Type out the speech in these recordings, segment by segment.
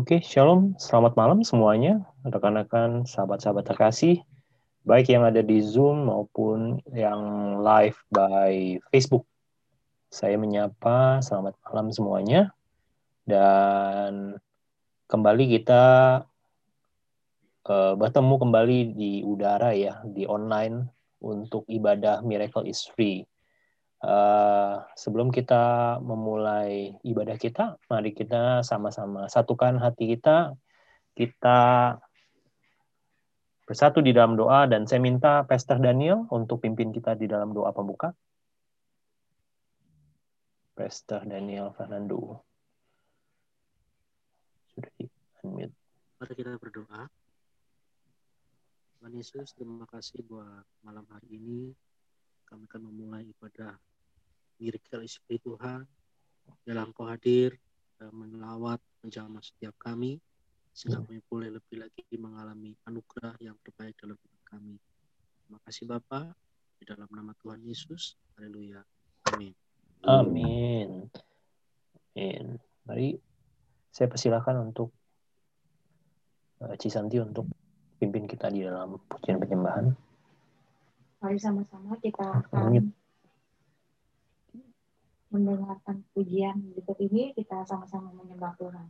Oke, shalom, selamat malam semuanya, rekan-rekan, sahabat-sahabat terkasih, baik yang ada di Zoom maupun yang live by Facebook. Saya menyapa, selamat malam semuanya, dan kembali kita bertemu kembali di udara ya, di online untuk ibadah Miracle Is Free. Sebelum kita memulai ibadah kita, mari kita sama-sama satukan hati kita, kita bersatu di dalam doa, dan saya minta Pastor Daniel untuk pimpin kita di dalam doa pembuka. Pastor Daniel Fernando. Sudah di-unmute. Mari kita berdoa. Tuhan Yesus, terima kasih buat malam hari ini. Kami akan memulai ibadah Miracle Is Free Tuhan, dalam Kau hadir dan melawat menjamah setiap kami, sehingga kami boleh lebih lagi mengalami anugerah yang terbaik dalam hidup kami. Terima kasih Bapa, di dalam nama Tuhan Yesus. Haleluya. Amin. Amin. Amin. Mari saya persilakan untuk Cisanti untuk pimpin kita di dalam pujian penyembahan. Mari sama-sama kita akan mendengarkan pujian berikut ini, kita sama-sama menyembah Tuhan.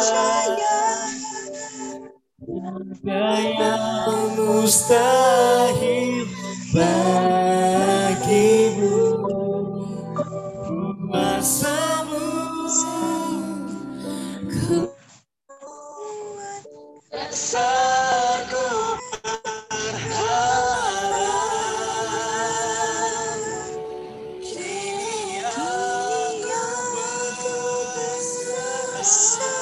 Jaya, gaya mustahil bagimu, kuasamu kuasaku berharap kini aku berserah.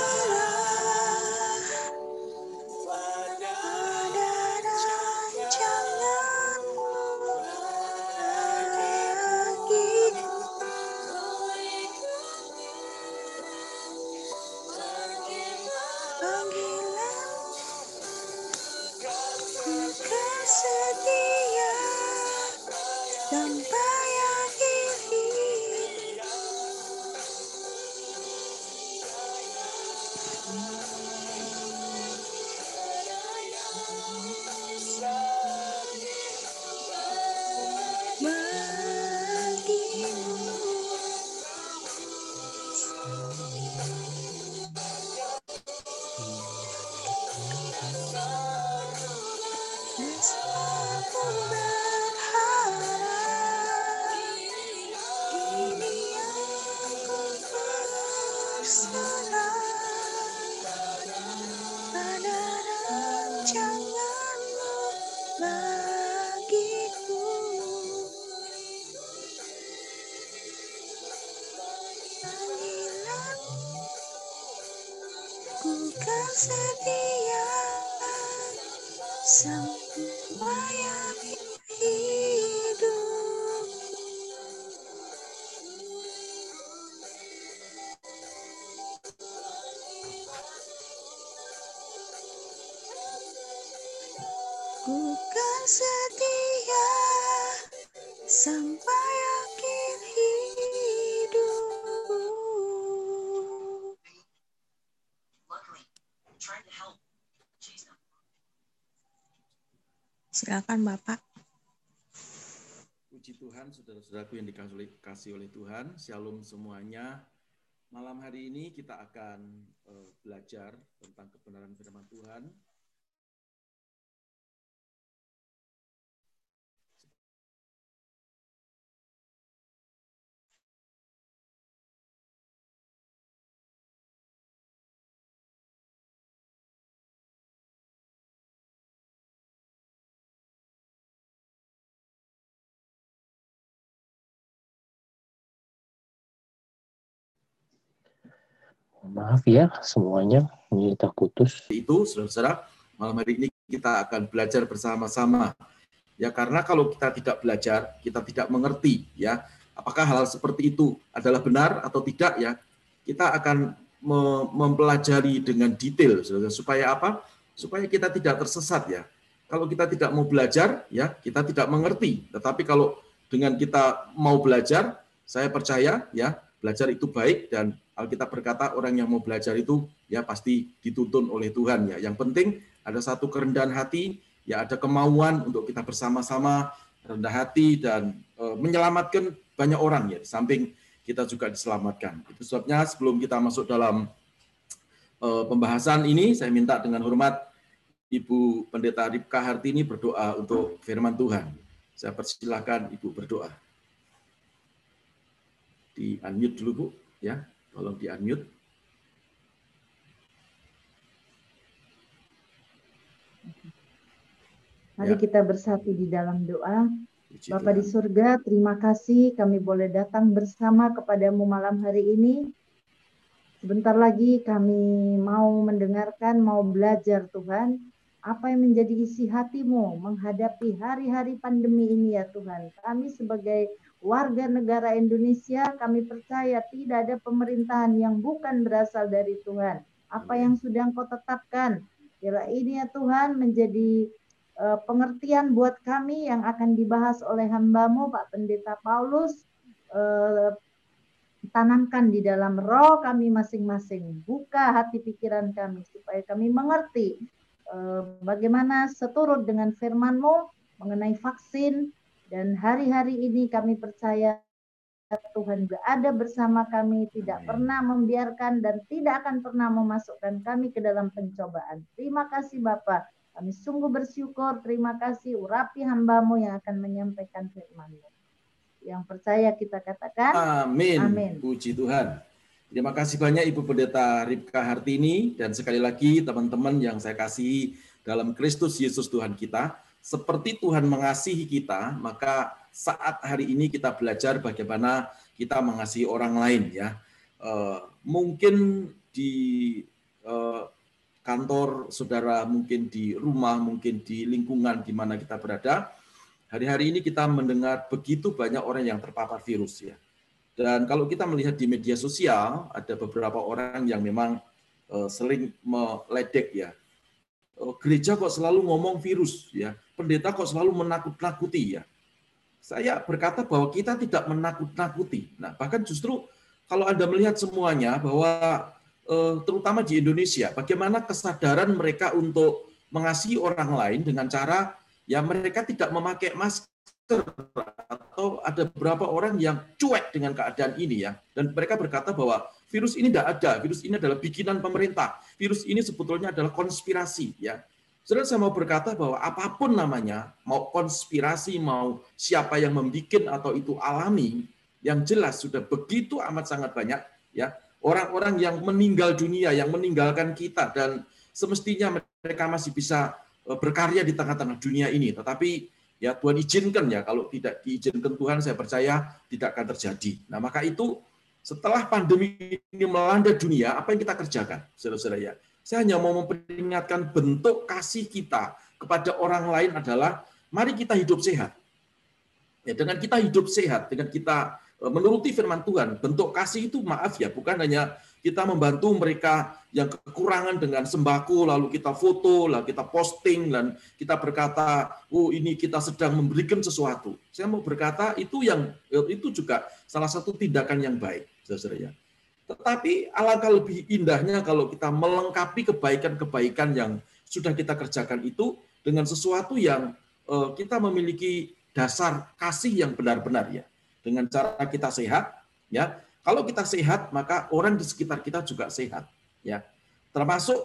Silakan Bapak. Puji Tuhan, saudara-saudaraku yang dikasihi oleh Tuhan. Shalom semuanya. Malam hari ini kita akan belajar tentang kebenaran firman Tuhan. Maaf ya semuanya, ini terputus. Itu saudara-saudara, malam hari ini kita akan belajar bersama-sama. Ya karena kalau kita tidak belajar, kita tidak mengerti ya. Apakah hal seperti itu adalah benar atau tidak ya? Kita akan mempelajari dengan detail saudara, supaya apa? Supaya kita tidak tersesat ya. Kalau kita tidak mau belajar ya, kita tidak mengerti. Tetapi kalau dengan kita mau belajar, saya percaya ya, belajar itu baik dan Alkitab berkata orang yang mau belajar itu ya pasti dituntun oleh Tuhan ya. Yang penting ada satu kerendahan hati, ya ada kemauan untuk kita bersama-sama rendah hati dan menyelamatkan banyak orang ya. Di samping kita juga diselamatkan. Itu sebabnya sebelum kita masuk dalam pembahasan ini, saya minta dengan hormat Ibu Pendeta Ripka Hartini berdoa untuk firman Tuhan. Saya persilahkan Ibu berdoa. Di-unmute dulu Bu ya. Tolong di-unmute. Mari kita bersatu di dalam doa. Bapa di surga, terima kasih kami boleh datang bersama kepadamu malam hari ini. Sebentar lagi kami mau mendengarkan, mau belajar Tuhan. Apa yang menjadi isi hatimu menghadapi hari-hari pandemi ini ya Tuhan. Kami sebagai warga negara Indonesia, kami percaya tidak ada pemerintahan yang bukan berasal dari Tuhan. Apa yang sudah Engkau tetapkan, biarlah ini ya Tuhan menjadi pengertian buat kami yang akan dibahas oleh hamba-Mu, Pak Pendeta Paulus. Tanamkan di dalam roh kami masing-masing. Buka hati pikiran kami, supaya kami mengerti bagaimana seturut dengan firman-Mu mengenai vaksin. Dan hari-hari ini kami percaya Tuhan juga ada bersama kami, tidak pernah membiarkan dan tidak akan pernah memasukkan kami ke dalam pencobaan. Terima kasih Bapa, kami sungguh bersyukur. Terima kasih, urapi hamba-Mu yang akan menyampaikan firman-Mu. Yang percaya kita katakan, amin. Amin. Puji Tuhan. Terima kasih banyak Ibu Pendeta Ripka Hartini, dan sekali lagi teman-teman yang saya kasihi dalam Kristus Yesus Tuhan kita. Seperti Tuhan mengasihi kita, maka saat hari ini kita belajar bagaimana kita mengasihi orang lain, ya. Mungkin di kantor saudara, mungkin di rumah, mungkin di lingkungan di mana kita berada. Hari-hari ini kita mendengar begitu banyak orang yang terpapar virus, ya. Dan kalau kita melihat di media sosial, ada beberapa orang yang memang sering meledek, ya. Gereja kok selalu ngomong virus, ya. Pendeta kok selalu menakut-nakuti, ya. Saya berkata bahwa kita tidak menakut-nakuti. Nah, bahkan justru kalau Anda melihat semuanya bahwa terutama di Indonesia, bagaimana kesadaran mereka untuk mengasihi orang lain dengan cara ya mereka tidak memakai masker, atau ada beberapa orang yang cuek dengan keadaan ini, ya. Dan mereka berkata bahwa virus ini tidak ada, virus ini adalah bikinan pemerintah, virus ini sebetulnya adalah konspirasi, ya. Saudara, saya mau berkata bahwa apapun namanya, mau konspirasi, mau siapa yang membuat atau itu alami, yang jelas sudah begitu amat sangat banyak, ya, orang-orang yang meninggal dunia, yang meninggalkan kita, dan semestinya mereka masih bisa berkarya di tengah-tengah dunia ini. Tetapi ya Tuhan izinkan, ya, kalau tidak diizinkan Tuhan, saya percaya tidak akan terjadi. Nah, maka itu setelah pandemi ini melanda dunia, apa yang kita kerjakan, saudara-saudara, ya? Saya hanya mau memperingatkan bentuk kasih kita kepada orang lain adalah mari kita hidup sehat. Ya, dengan kita hidup sehat, dengan kita menuruti firman Tuhan, bentuk kasih itu maaf ya, bukan hanya kita membantu mereka yang kekurangan dengan sembako, lalu kita foto, lalu kita posting, dan kita berkata, oh ini kita sedang memberikan sesuatu. Saya mau berkata itu juga salah satu tindakan yang baik, saudara-saudara, ya. Tetapi alangkah lebih indahnya kalau kita melengkapi kebaikan-kebaikan yang sudah kita kerjakan itu dengan sesuatu yang kita memiliki dasar kasih yang benar-benar, ya. Dengan cara kita sehat, ya. Kalau kita sehat, maka orang di sekitar kita juga sehat, ya. Termasuk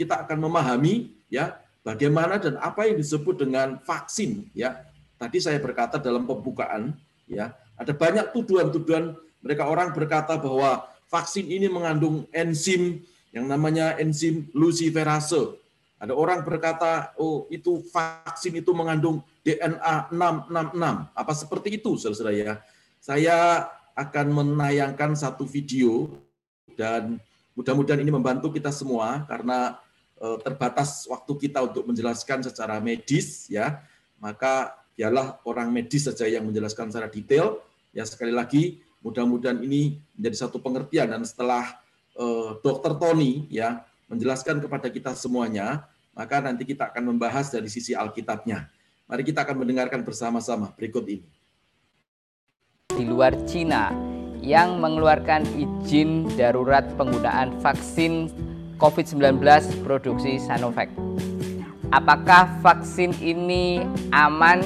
kita akan memahami, ya, bagaimana dan apa yang disebut dengan vaksin, ya. Tadi saya berkata dalam pembukaan, ya, ada banyak tuduhan-tuduhan, mereka orang berkata bahwa vaksin ini mengandung enzim yang namanya enzim luciferase. Ada orang berkata, oh itu vaksin itu mengandung DNA 666. Apa seperti itu, saudara-saudara, ya? Saya akan menayangkan satu video dan mudah-mudahan ini membantu kita semua karena terbatas waktu kita untuk menjelaskan secara medis, ya. Maka biarlah orang medis saja yang menjelaskan secara detail. Ya, sekali lagi, mudah-mudahan ini menjadi satu pengertian, dan setelah Dr. Tony, ya, menjelaskan kepada kita semuanya, maka nanti kita akan membahas dari sisi Alkitabnya. Mari kita akan mendengarkan bersama-sama berikut ini. Di luar Cina yang mengeluarkan izin darurat penggunaan vaksin COVID-19 produksi Sinovac. Apakah vaksin ini aman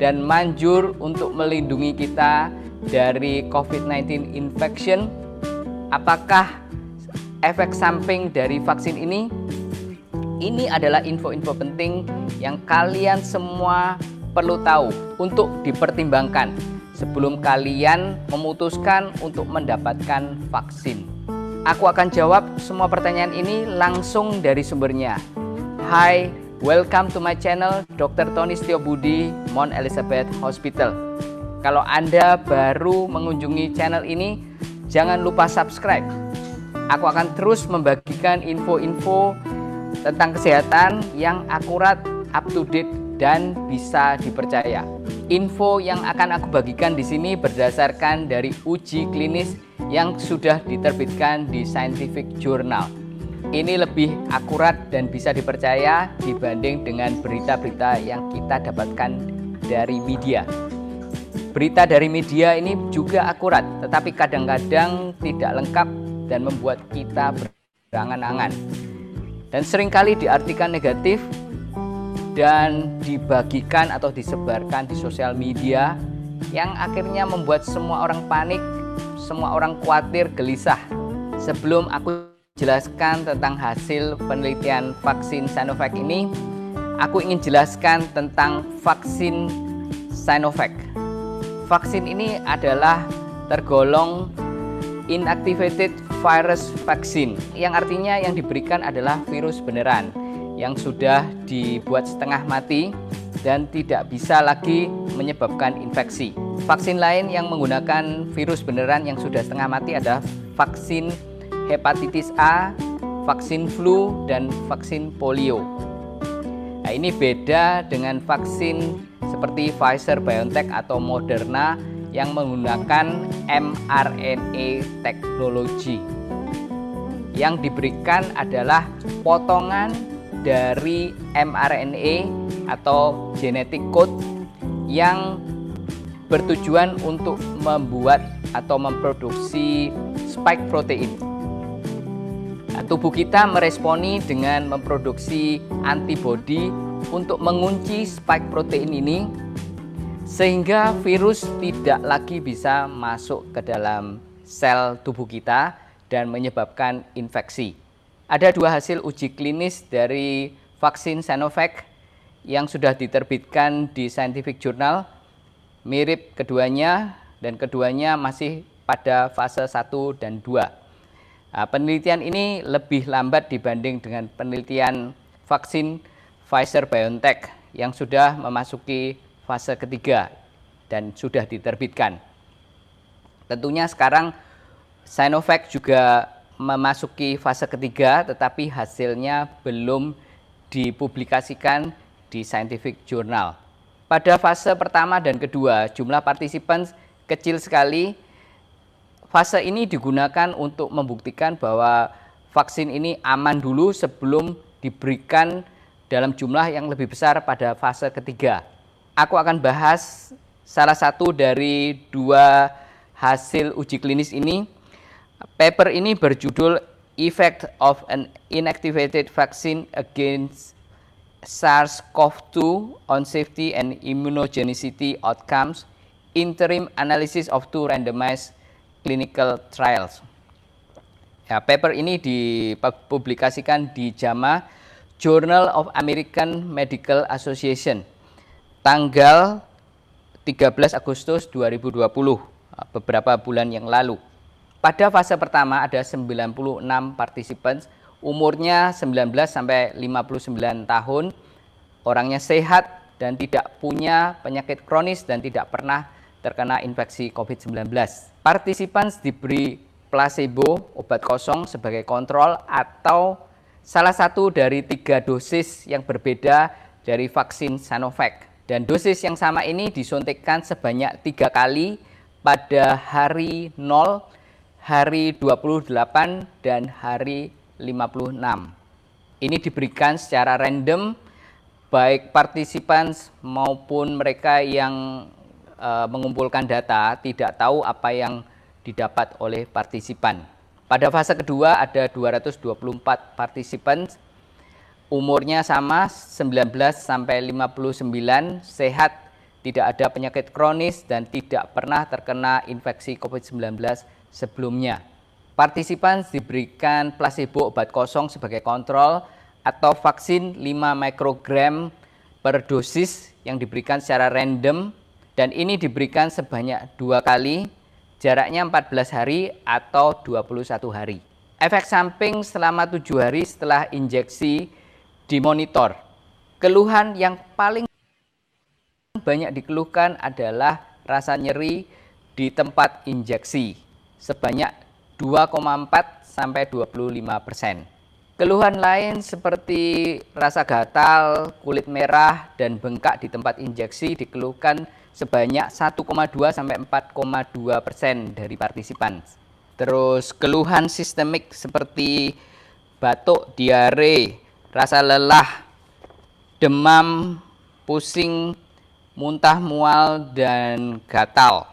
dan manjur untuk melindungi kita dari COVID-19 infection? Apakah efek samping dari vaksin ini? Ini adalah info-info penting yang kalian semua perlu tahu untuk dipertimbangkan sebelum kalian memutuskan untuk mendapatkan vaksin. Aku akan jawab semua pertanyaan ini langsung dari sumbernya. Hi, welcome to my channel Dr. Tony Setiobudi, Mount Elizabeth Hospital. Kalau Anda baru mengunjungi channel ini, jangan lupa subscribe. Aku akan terus membagikan info-info tentang kesehatan yang akurat, up to date, dan bisa dipercaya. Info yang akan aku bagikan di sini berdasarkan dari uji klinis yang sudah diterbitkan di scientific journal. Ini lebih akurat dan bisa dipercaya dibanding dengan berita-berita yang kita dapatkan dari media. Berita dari media ini juga akurat, tetapi kadang-kadang tidak lengkap dan membuat kita berangan-angan. Dan seringkali diartikan negatif dan dibagikan atau disebarkan di sosial media yang akhirnya membuat semua orang panik, semua orang khawatir, gelisah. Sebelum aku jelaskan tentang hasil penelitian vaksin Sinovac ini, aku ingin jelaskan tentang vaksin Sinovac. Vaksin ini adalah tergolong inactivated virus vaccine, yang artinya yang diberikan adalah virus beneran yang sudah dibuat setengah mati dan tidak bisa lagi menyebabkan infeksi. Vaksin lain yang menggunakan virus beneran yang sudah setengah mati adalah vaksin hepatitis A, vaksin flu, dan vaksin polio. Nah, ini beda dengan vaksin seperti Pfizer-BioNTech atau Moderna yang menggunakan mRNA teknologi. Yang diberikan adalah potongan dari mRNA atau genetic code yang bertujuan untuk membuat atau memproduksi spike protein. Nah, tubuh kita meresponi dengan memproduksi antibodi untuk mengunci spike protein ini sehingga virus tidak lagi bisa masuk ke dalam sel tubuh kita dan menyebabkan infeksi. Ada dua hasil uji klinis dari vaksin Sinovac yang sudah diterbitkan di scientific journal, mirip keduanya, dan keduanya masih pada fase 1 dan 2. Nah, penelitian ini lebih lambat dibanding dengan penelitian vaksin Pfizer-BioNTech yang sudah memasuki fase ketiga dan sudah diterbitkan. Tentunya sekarang Sinovac juga memasuki fase ketiga, tetapi hasilnya belum dipublikasikan di scientific journal. Pada fase pertama dan kedua, jumlah partisipan kecil sekali. Fase ini digunakan untuk membuktikan bahwa vaksin ini aman dulu sebelum diberikan dalam jumlah yang lebih besar pada fase ketiga. Aku akan bahas salah satu dari dua hasil uji klinis ini. Paper ini berjudul Effect of an Inactivated Vaccine Against SARS-CoV-2 on Safety and Immunogenicity Outcomes, Interim Analysis of Two Randomized Clinical Trials. Ya, paper ini dipublikasikan di JAMA, Journal of American Medical Association, tanggal 13 Agustus 2020, beberapa bulan yang lalu. Pada fase pertama ada 96 partisipan, umurnya 19 sampai 59 tahun, orangnya sehat dan tidak punya penyakit kronis dan tidak pernah terkena infeksi COVID-19. Partisipan diberi placebo, obat kosong sebagai kontrol, atau salah satu dari 3 dosis yang berbeda dari vaksin Sinovac. Dan dosis yang sama ini disuntikkan sebanyak 3 kali pada hari 0, hari 28, dan hari 56. Ini diberikan secara random, baik partisipan maupun mereka yang mengumpulkan data tidak tahu apa yang didapat oleh partisipan. Pada fase kedua ada 224 partisipan, umurnya sama 19 sampai 59, sehat, tidak ada penyakit kronis, dan tidak pernah terkena infeksi COVID-19 sebelumnya. Partisipan diberikan placebo, obat kosong sebagai kontrol, atau vaksin 5 mikrogram per dosis yang diberikan secara random, dan ini diberikan sebanyak 2 kali, jaraknya 14 hari atau 21 hari. Efek samping selama 7 hari setelah injeksi dimonitor. Keluhan yang paling banyak dikeluhkan adalah rasa nyeri di tempat injeksi, sebanyak 2,4 sampai 25%. Keluhan lain seperti rasa gatal, kulit merah, dan bengkak di tempat injeksi dikeluhkan sebanyak 1,2 sampai 4,2% dari partisipan. Terus keluhan sistemik seperti batuk, diare, rasa lelah, demam, pusing, muntah, mual, dan gatal.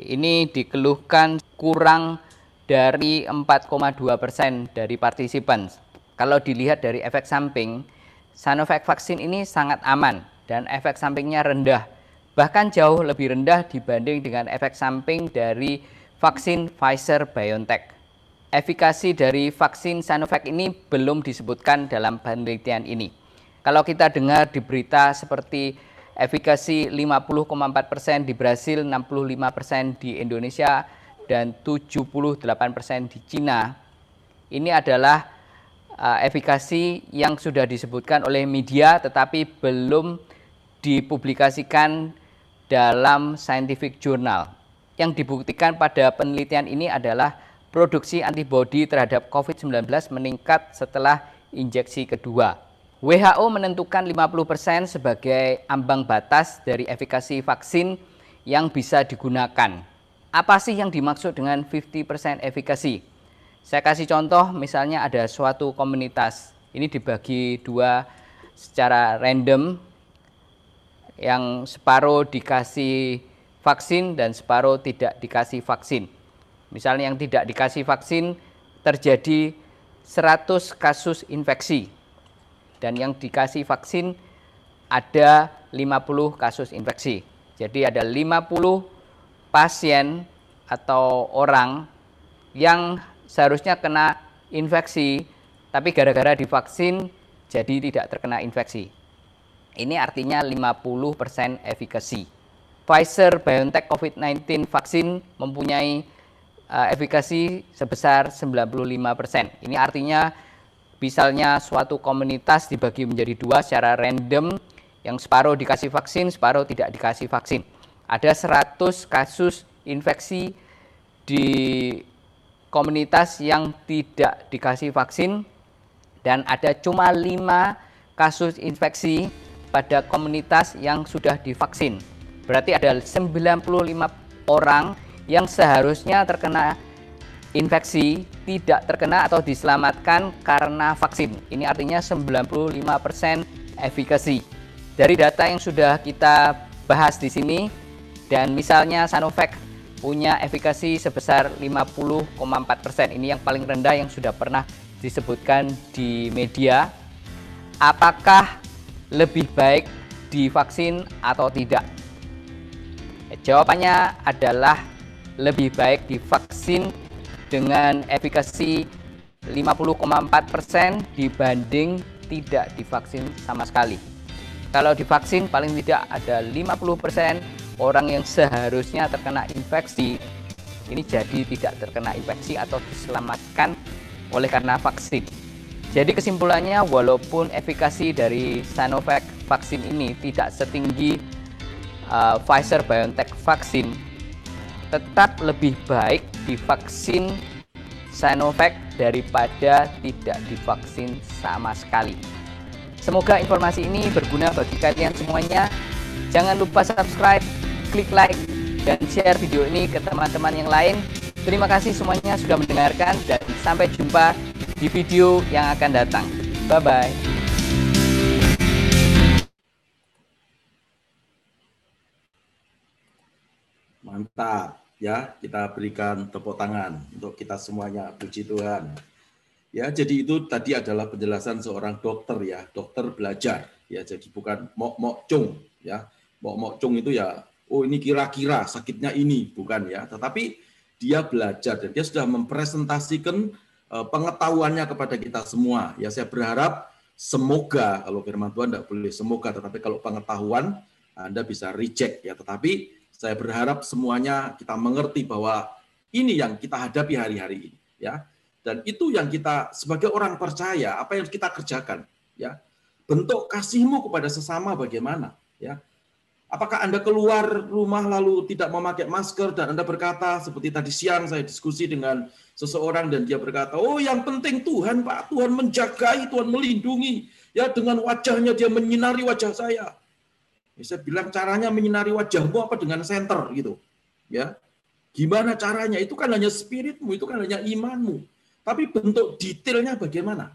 Ini dikeluhkan kurang dari 4,2% dari partisipan. Kalau dilihat dari efek samping, Sinovac vaksin ini sangat aman dan efek sampingnya rendah bahkan jauh lebih rendah dibanding dengan efek samping dari vaksin Pfizer-BioNTech. Efikasi dari vaksin Sinovac ini belum disebutkan dalam penelitian ini. Kalau kita dengar di berita seperti efikasi 50,4% di Brasil, 65% di Indonesia, dan 78% di Cina, ini adalah efikasi yang sudah disebutkan oleh media tetapi belum dipublikasikan dalam scientific journal. Yang dibuktikan pada penelitian ini adalah produksi antibodi terhadap COVID-19 meningkat setelah injeksi kedua. WHO menentukan 50% sebagai ambang batas dari efikasi vaksin yang bisa digunakan. Apa sih yang dimaksud dengan 50% efikasi? Saya kasih contoh, misalnya ada suatu komunitas, ini dibagi dua secara random, yang separuh dikasih vaksin dan separuh tidak dikasih vaksin. Misalnya yang tidak dikasih vaksin terjadi 100 kasus infeksi, dan yang dikasih vaksin ada 50 kasus infeksi. Jadi ada 50 pasien atau orang yang seharusnya kena infeksi, tapi gara-gara divaksin jadi tidak terkena infeksi. Ini artinya 50% efikasi. Pfizer-BioNTech COVID-19 vaksin mempunyai efikasi sebesar 95%. Ini artinya misalnya suatu komunitas dibagi menjadi dua secara random, yang separuh dikasih vaksin, separuh tidak dikasih vaksin. Ada 100 kasus infeksi di komunitas yang tidak dikasih vaksin, dan ada cuma 5 kasus infeksi pada komunitas yang sudah divaksin. Berarti ada 95 orang yang seharusnya terkena infeksi tidak terkena atau diselamatkan karena vaksin. Ini artinya 95% efikasi. Dari data yang sudah kita bahas di sini, dan misalnya Sinovac punya efikasi sebesar 50,4%. Ini yang paling rendah yang sudah pernah disebutkan di media. Apakah lebih baik divaksin atau tidak? Jawabannya adalah lebih baik divaksin dengan efikasi 50,4% dibanding tidak divaksin sama sekali. Kalau divaksin paling tidak ada 50% orang yang seharusnya terkena infeksi ini jadi tidak terkena infeksi atau diselamatkan oleh karena vaksin. Jadi kesimpulannya, walaupun efikasi dari Sinovac vaksin ini tidak setinggi Pfizer-BioNTech vaksin, tetap lebih baik divaksin Sinovac daripada tidak divaksin sama sekali. Semoga informasi ini berguna bagi kalian semuanya. Jangan lupa subscribe, klik like, dan share video ini ke teman-teman yang lain. Terima kasih semuanya sudah mendengarkan, dan sampai jumpa di video yang akan datang. Bye-bye. Mantap, ya, kita berikan tepuk tangan untuk kita semuanya, puji Tuhan. Ya, jadi itu tadi adalah penjelasan seorang dokter, ya, dokter belajar, ya, jadi bukan mok-mok cung, ya. Mok-mok cung itu ya, oh ini kira-kira sakitnya ini, bukan ya. Tetapi dia belajar dan dia sudah mempresentasikan pengetahuannya kepada kita semua. Ya, saya berharap semoga, kalau firman Tuhan tidak boleh semoga, tetapi kalau pengetahuan Anda bisa reject ya. Tetapi saya berharap semuanya kita mengerti bahwa ini yang kita hadapi hari-hari ini ya. Dan itu yang kita sebagai orang percaya, apa yang kita kerjakan ya. Bentuk kasihmu kepada sesama bagaimana ya. Apakah Anda keluar rumah lalu tidak memakai masker dan Anda berkata, seperti tadi siang saya diskusi dengan seseorang dan dia berkata, oh yang penting Tuhan Pak, Tuhan menjagai, Tuhan melindungi. Ya dengan wajahnya dia menyinari wajah saya. Ya, saya bilang caranya menyinari wajahmu apa dengan senter gitu. Ya. Gimana caranya? Itu kan hanya spiritmu, itu kan hanya imanmu. Tapi bentuk detailnya bagaimana?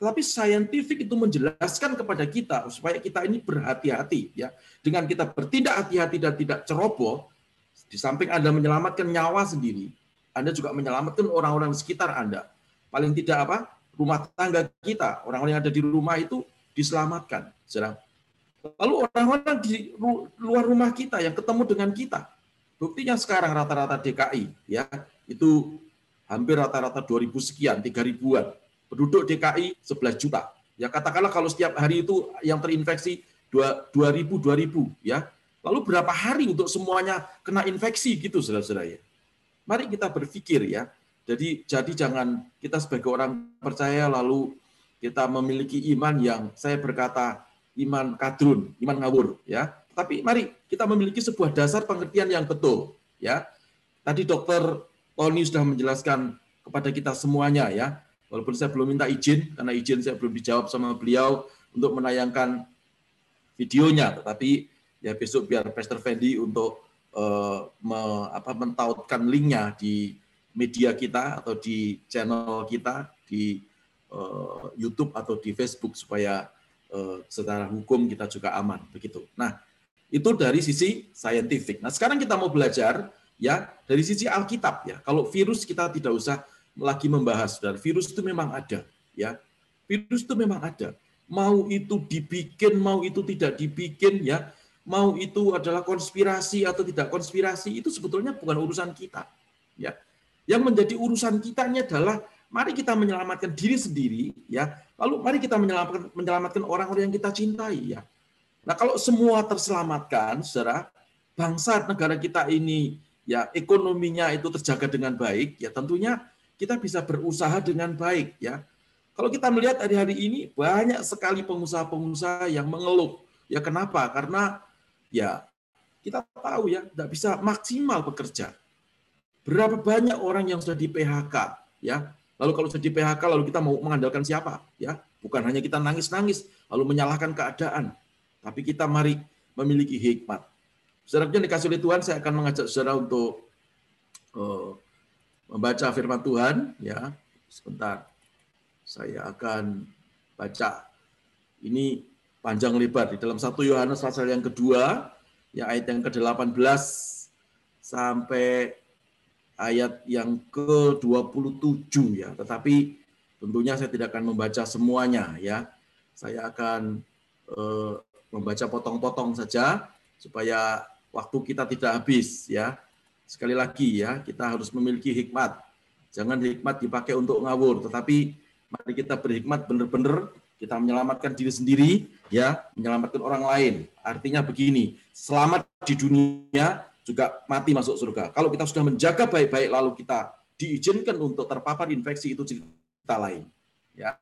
Tapi saintifik itu menjelaskan kepada kita supaya kita ini berhati-hati ya. Dengan kita bertindak hati-hati dan tidak ceroboh, di samping Anda menyelamatkan nyawa sendiri, Anda juga menyelamatkan orang-orang di sekitar Anda. Paling tidak apa? Rumah tangga kita, orang-orang yang ada di rumah itu diselamatkan. Sedang Lalu orang-orang di luar rumah kita yang ketemu dengan kita, buktinya sekarang rata-rata DKI, ya itu hampir rata-rata 2.000 sekian, 3.000-an. Penduduk DKI 11 juta. Ya katakanlah kalau setiap hari itu yang terinfeksi 2.000 ya. Lalu berapa hari untuk semuanya kena infeksi gitu, saudara-saudara ya. Mari kita berpikir ya. Jadi jangan kita sebagai orang percaya lalu kita memiliki iman yang saya berkata iman kadrun, iman ngawur ya. Tapi mari kita memiliki sebuah dasar pengertian yang betul ya. Tadi Dokter Tony sudah menjelaskan kepada kita semuanya ya. Walaupun saya belum minta izin karena izin saya belum dijawab sama beliau untuk menayangkan videonya, tetapi ya besok biar Pastor Fendi untuk mentautkan linknya di media kita atau di channel kita di YouTube atau di Facebook supaya secara hukum kita juga aman begitu. Nah, itu dari sisi saintifik. Nah, sekarang kita mau belajar ya dari sisi Alkitab ya. Kalau virus kita tidak usah lagi membahas, dan virus itu memang ada ya. Virus itu memang ada. Mau itu dibikin, mau itu tidak dibikin ya. Mau itu adalah konspirasi atau tidak konspirasi, itu sebetulnya bukan urusan kita. Ya. Yang menjadi urusan kitanya adalah mari kita menyelamatkan diri sendiri ya. Lalu mari kita menyelamatkan orang-orang yang kita cintai ya. Nah, kalau semua terselamatkan, saudara, bangsa negara kita ini ya ekonominya itu terjaga dengan baik ya, tentunya kita bisa berusaha dengan baik ya. Kalau kita melihat hari-hari ini banyak sekali pengusaha-pengusaha yang mengeluh. Ya kenapa? Karena ya kita tahu ya tidak bisa maksimal bekerja. Berapa banyak orang yang sudah di PHK ya. Lalu kalau sudah di PHK lalu kita mau mengandalkan siapa ya? Bukan hanya kita nangis-nangis lalu menyalahkan keadaan, tapi kita mari memiliki hikmat. Saudara-saudara dikasih oleh Tuhan, saya akan mengajak saudara untuk membaca firman Tuhan ya. Sebentar. Saya akan baca. Ini panjang lebar di dalam 1 Yohanes pasal yang kedua ya ayat yang ke-18 sampai ayat yang ke-27 ya. Tetapi tentunya saya tidak akan membaca semuanya ya. Saya akan membaca potong-potong saja supaya waktu kita tidak habis ya. Sekali lagi ya, kita harus memiliki hikmat. Jangan hikmat dipakai untuk ngawur, tetapi mari kita berhikmat benar-benar, kita menyelamatkan diri sendiri, ya, menyelamatkan orang lain. Artinya begini, selamat di dunia juga mati masuk surga. Kalau kita sudah menjaga baik-baik lalu kita diizinkan untuk terpapar infeksi, itu cerita lain. Ya,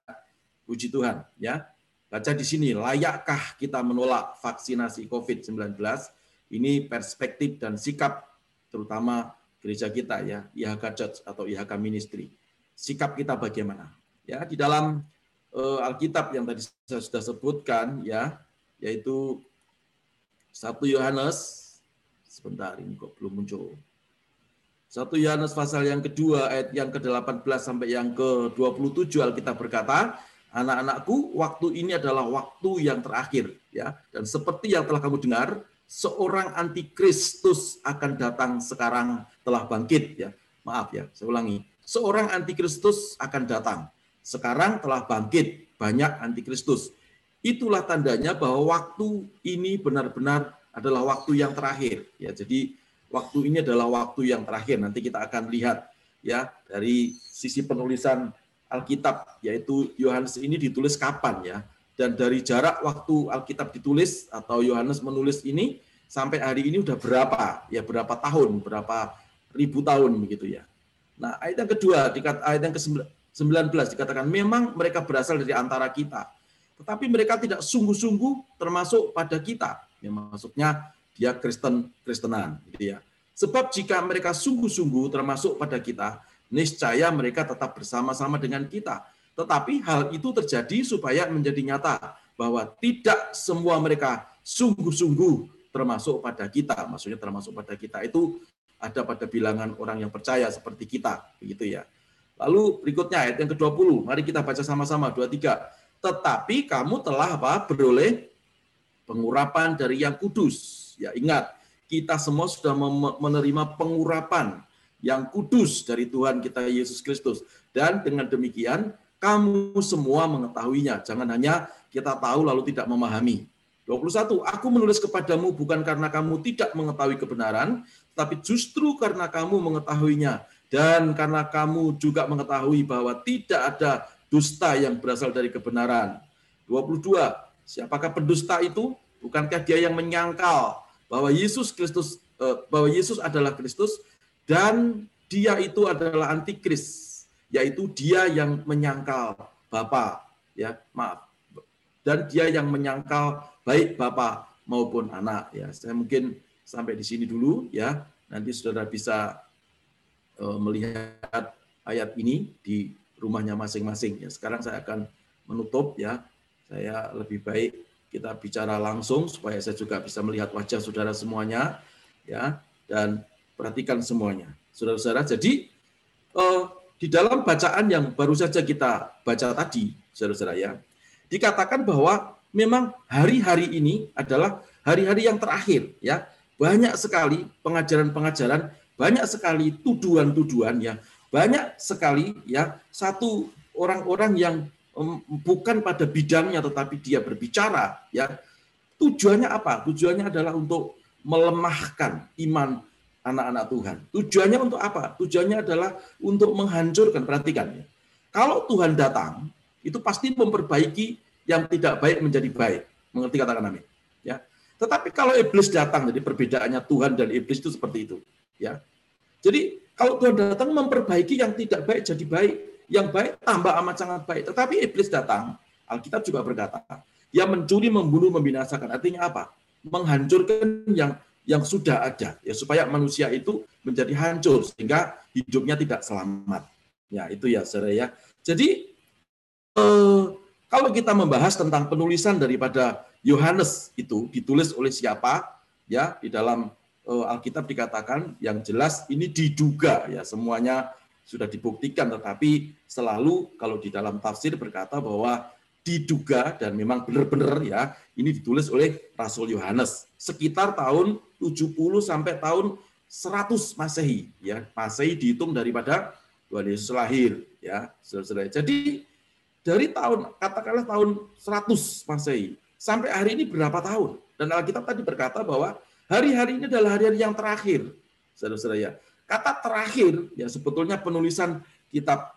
puji Tuhan. Ya, baca di sini, layakkah kita menolak vaksinasi COVID-19? Ini perspektif dan sikap terutama gereja kita ya, IHK Church atau IHK Ministry. Sikap kita bagaimana? Ya, di dalam Alkitab yang tadi saya sudah sebutkan ya, yaitu 1 Yohanes. Sebentar, ini kok belum muncul. 1 Yohanes pasal yang kedua ayat yang ke-18 sampai yang ke-27 Alkitab berkata, "Anak-anakku, waktu ini adalah waktu yang terakhir ya, dan seperti yang telah kamu dengar, seorang antikristus akan datang sekarang telah bangkit ya. Maaf ya, saya ulangi. Seorang antikristus akan datang. Sekarang telah bangkit banyak antikristus. Itulah tandanya bahwa waktu ini benar-benar adalah waktu yang terakhir ya. Jadi waktu ini adalah waktu yang terakhir. Nanti kita akan lihat ya dari sisi penulisan Alkitab yaitu Yohanes ini ditulis kapan ya. Dan dari jarak waktu Alkitab ditulis atau Yohanes menulis ini sampai hari ini udah berapa? Ya berapa tahun, berapa ribu tahun begitu ya. Nah, ayat yang kedua, ayat yang ke-19 dikatakan memang mereka berasal dari antara kita. Tetapi mereka tidak sungguh-sungguh termasuk pada kita. Ya, maksudnya dia Kristenan gitu ya. Sebab jika mereka sungguh-sungguh termasuk pada kita, niscaya mereka tetap bersama-sama dengan kita. Tetapi hal itu terjadi supaya menjadi nyata bahwa tidak semua mereka sungguh-sungguh termasuk pada kita. Maksudnya termasuk pada kita itu ada pada bilangan orang yang percaya seperti kita, begitu ya. Lalu berikutnya ayat yang ke-20. Mari kita baca sama-sama 23. Tetapi kamu telah beroleh pengurapan dari yang kudus. Ya ingat, kita semua sudah menerima pengurapan yang kudus dari Tuhan kita Yesus Kristus. Dan dengan demikian kamu semua mengetahuinya. Jangan hanya kita tahu lalu tidak memahami. 21, aku menulis kepadamu bukan karena kamu tidak mengetahui kebenaran, tetapi justru karena kamu mengetahuinya, dan karena kamu juga mengetahui bahwa tidak ada dusta yang berasal dari kebenaran. 22, siapakah pendusta itu? Bukankah dia yang menyangkal bahwa Yesus adalah Kristus, dan dia itu adalah antikris, yaitu dia yang menyangkal Bapa, ya, maaf. Dan dia yang menyangkal baik Bapa maupun Anak, ya. Saya mungkin sampai di sini dulu, ya. Nanti saudara bisa melihat ayat ini di rumahnya masing-masing, ya. Sekarang saya akan menutup, ya. Saya lebih baik kita bicara langsung supaya saya juga bisa melihat wajah saudara semuanya, ya, dan perhatikan semuanya, saudara-saudara. Jadi di dalam bacaan yang baru saja kita baca tadi, saudara-saudara, ya, dikatakan bahwa memang hari-hari ini adalah hari-hari yang terakhir, ya. Banyak sekali pengajaran-pengajaran, banyak sekali tuduhan-tuduhan, ya, banyak sekali, ya, satu orang-orang yang bukan pada bidangnya tetapi dia berbicara, ya. Tujuannya apa? Tujuannya adalah untuk melemahkan iman anak-anak Tuhan. Tujuannya untuk apa? Tujuannya adalah untuk menghancurkan. Perhatikan, ya. Kalau Tuhan datang, itu pasti memperbaiki yang tidak baik menjadi baik. Mengerti katakan amin, ya. Tetapi kalau iblis datang, jadi perbedaannya Tuhan dan iblis itu seperti itu, ya. Jadi kalau Tuhan datang memperbaiki yang tidak baik jadi baik, yang baik tambah amat sangat baik. Tetapi iblis datang, Alkitab juga berkata, dia mencuri, membunuh, membinasakan. Artinya apa? Menghancurkan yang sudah ada, ya, supaya manusia itu menjadi hancur sehingga hidupnya tidak selamat. Ya, itu ya, saudara, ya. Jadi kalau kita membahas tentang penulisan daripada Yohanes itu ditulis oleh siapa, ya, di dalam Alkitab dikatakan yang jelas ini diduga, ya, semuanya sudah dibuktikan, tetapi selalu kalau di dalam tafsir berkata bahwa diduga, dan memang benar-benar, ya, ini ditulis oleh Rasul Yohanes sekitar tahun 70 sampai tahun 100 Masehi, ya. Masehi dihitung daripada Tuhan Yesus lahir, ya, saudara-saudara. Jadi dari tahun, katakanlah tahun 100 Masehi sampai hari ini berapa tahun? Dan Alkitab tadi berkata bahwa hari-hari ini adalah hari-hari yang terakhir, saudara-saudara, ya. Kata terakhir, ya, sebetulnya penulisan kitab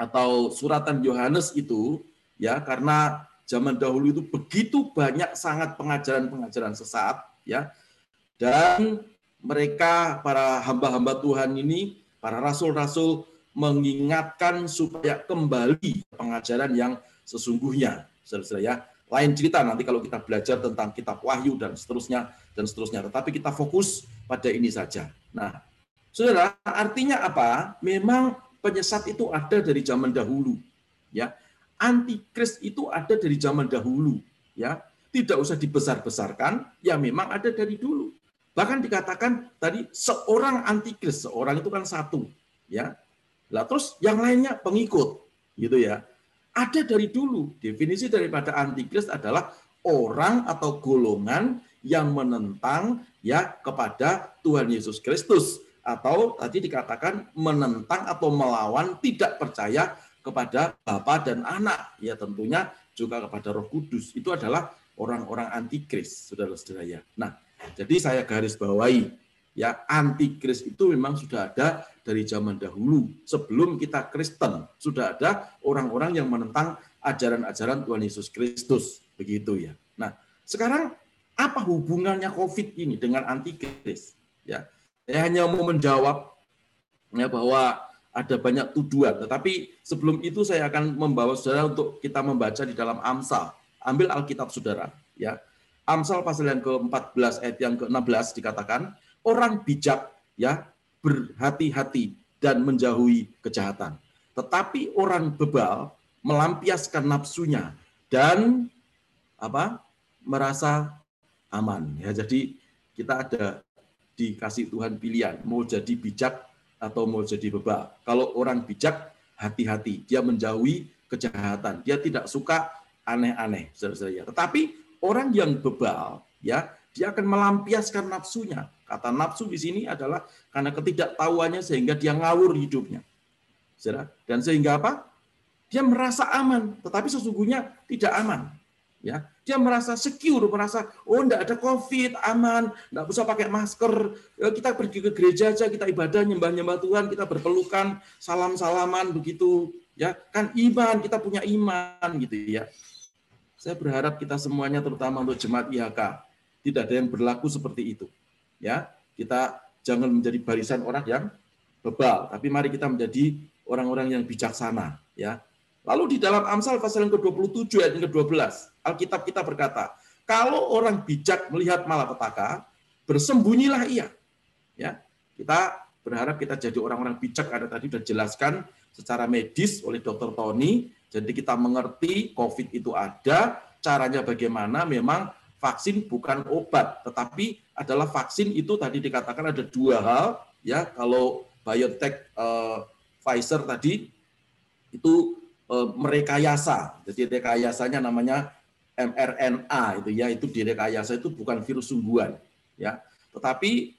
atau suratan Yohanes itu, ya, karena zaman dahulu itu begitu banyak sangat pengajaran-pengajaran sesat, ya, dan mereka para hamba-hamba Tuhan ini, para rasul-rasul mengingatkan supaya kembali pengajaran yang sesungguhnya, saudara-saudara, ya. Lain cerita nanti kalau kita belajar tentang kitab Wahyu dan seterusnya dan seterusnya. Tetapi kita fokus pada ini saja. Nah, saudara, artinya apa? Memang penyesat itu ada dari zaman dahulu, ya. Antikris itu ada dari zaman dahulu, ya. Tidak usah dibesar-besarkan, ya, memang ada dari dulu. Bahkan dikatakan tadi seorang antikris, seorang itu kan satu, ya. Lah terus yang lainnya pengikut, gitu, ya. Ada dari dulu. Definisi daripada antikris adalah orang atau golongan yang menentang, ya, kepada Tuhan Yesus Kristus, atau tadi dikatakan menentang atau melawan, tidak percaya kepada Bapa dan Anak, ya, tentunya juga kepada Roh Kudus. Itu adalah orang-orang antikris, saudara-saudara, ya. Nah, jadi saya garis bawahi, ya, antikris itu memang sudah ada dari zaman dahulu. Sebelum kita Kristen sudah ada orang-orang yang menentang ajaran-ajaran Tuhan Yesus Kristus, begitu, ya. Nah, sekarang apa hubungannya COVID ini dengan antikris, ya? Saya hanya mau menjawab, ya, bahwa ada banyak tuduhan. Tetapi sebelum itu saya akan membawa saudara untuk kita membaca di dalam Amsal. Ambil Alkitab saudara, ya. Amsal pasal yang ke-14 ayat yang ke-16 dikatakan, orang bijak, ya, berhati-hati dan menjauhi kejahatan. Tetapi orang bebal melampiaskan nafsunya dan apa? Merasa aman. Ya, jadi kita ada dikasih Tuhan pilihan, mau jadi bijak atau mau jadi bebal. Kalau orang bijak, hati-hati, dia menjauhi kejahatan, dia tidak suka aneh-aneh, saudara-saudara. Tetapi orang yang bebal, ya, dia akan melampiaskan nafsunya. Kata nafsu di sini adalah karena ketidaktahuannya sehingga dia ngawur hidupnya, saudara. Dan sehingga apa? Dia merasa aman, tetapi sesungguhnya tidak aman, ya. Dia merasa secure, merasa, oh enggak ada COVID, aman, enggak usah pakai masker, kita pergi ke gereja aja, kita ibadah, nyembah-nyembah Tuhan, kita berpelukan, salam-salaman, begitu. Ya, kan iman, kita punya iman, gitu ya. Saya berharap kita semuanya, terutama untuk jemaat IHK, tidak ada yang berlaku seperti itu. Ya, kita jangan menjadi barisan orang yang bebal, tapi mari kita menjadi orang-orang yang bijaksana. Ya. Lalu di dalam Amsal pasal yang ke-27 ayat yang ke-12, Alkitab kita berkata, kalau orang bijak melihat malapetaka, bersembunyilah ia. Ya, kita berharap kita jadi orang-orang bijak, ada tadi sudah jelaskan secara medis oleh Dr. Tony, jadi kita mengerti COVID itu ada, caranya bagaimana, memang vaksin bukan obat, tetapi adalah vaksin itu tadi dikatakan ada dua hal, ya kalau BioNTech Pfizer tadi, itu merekayasa. Jadi rekayasanya namanya mRNA itu ya, itu direkayasa, itu bukan virus sungguhan ya. Tetapi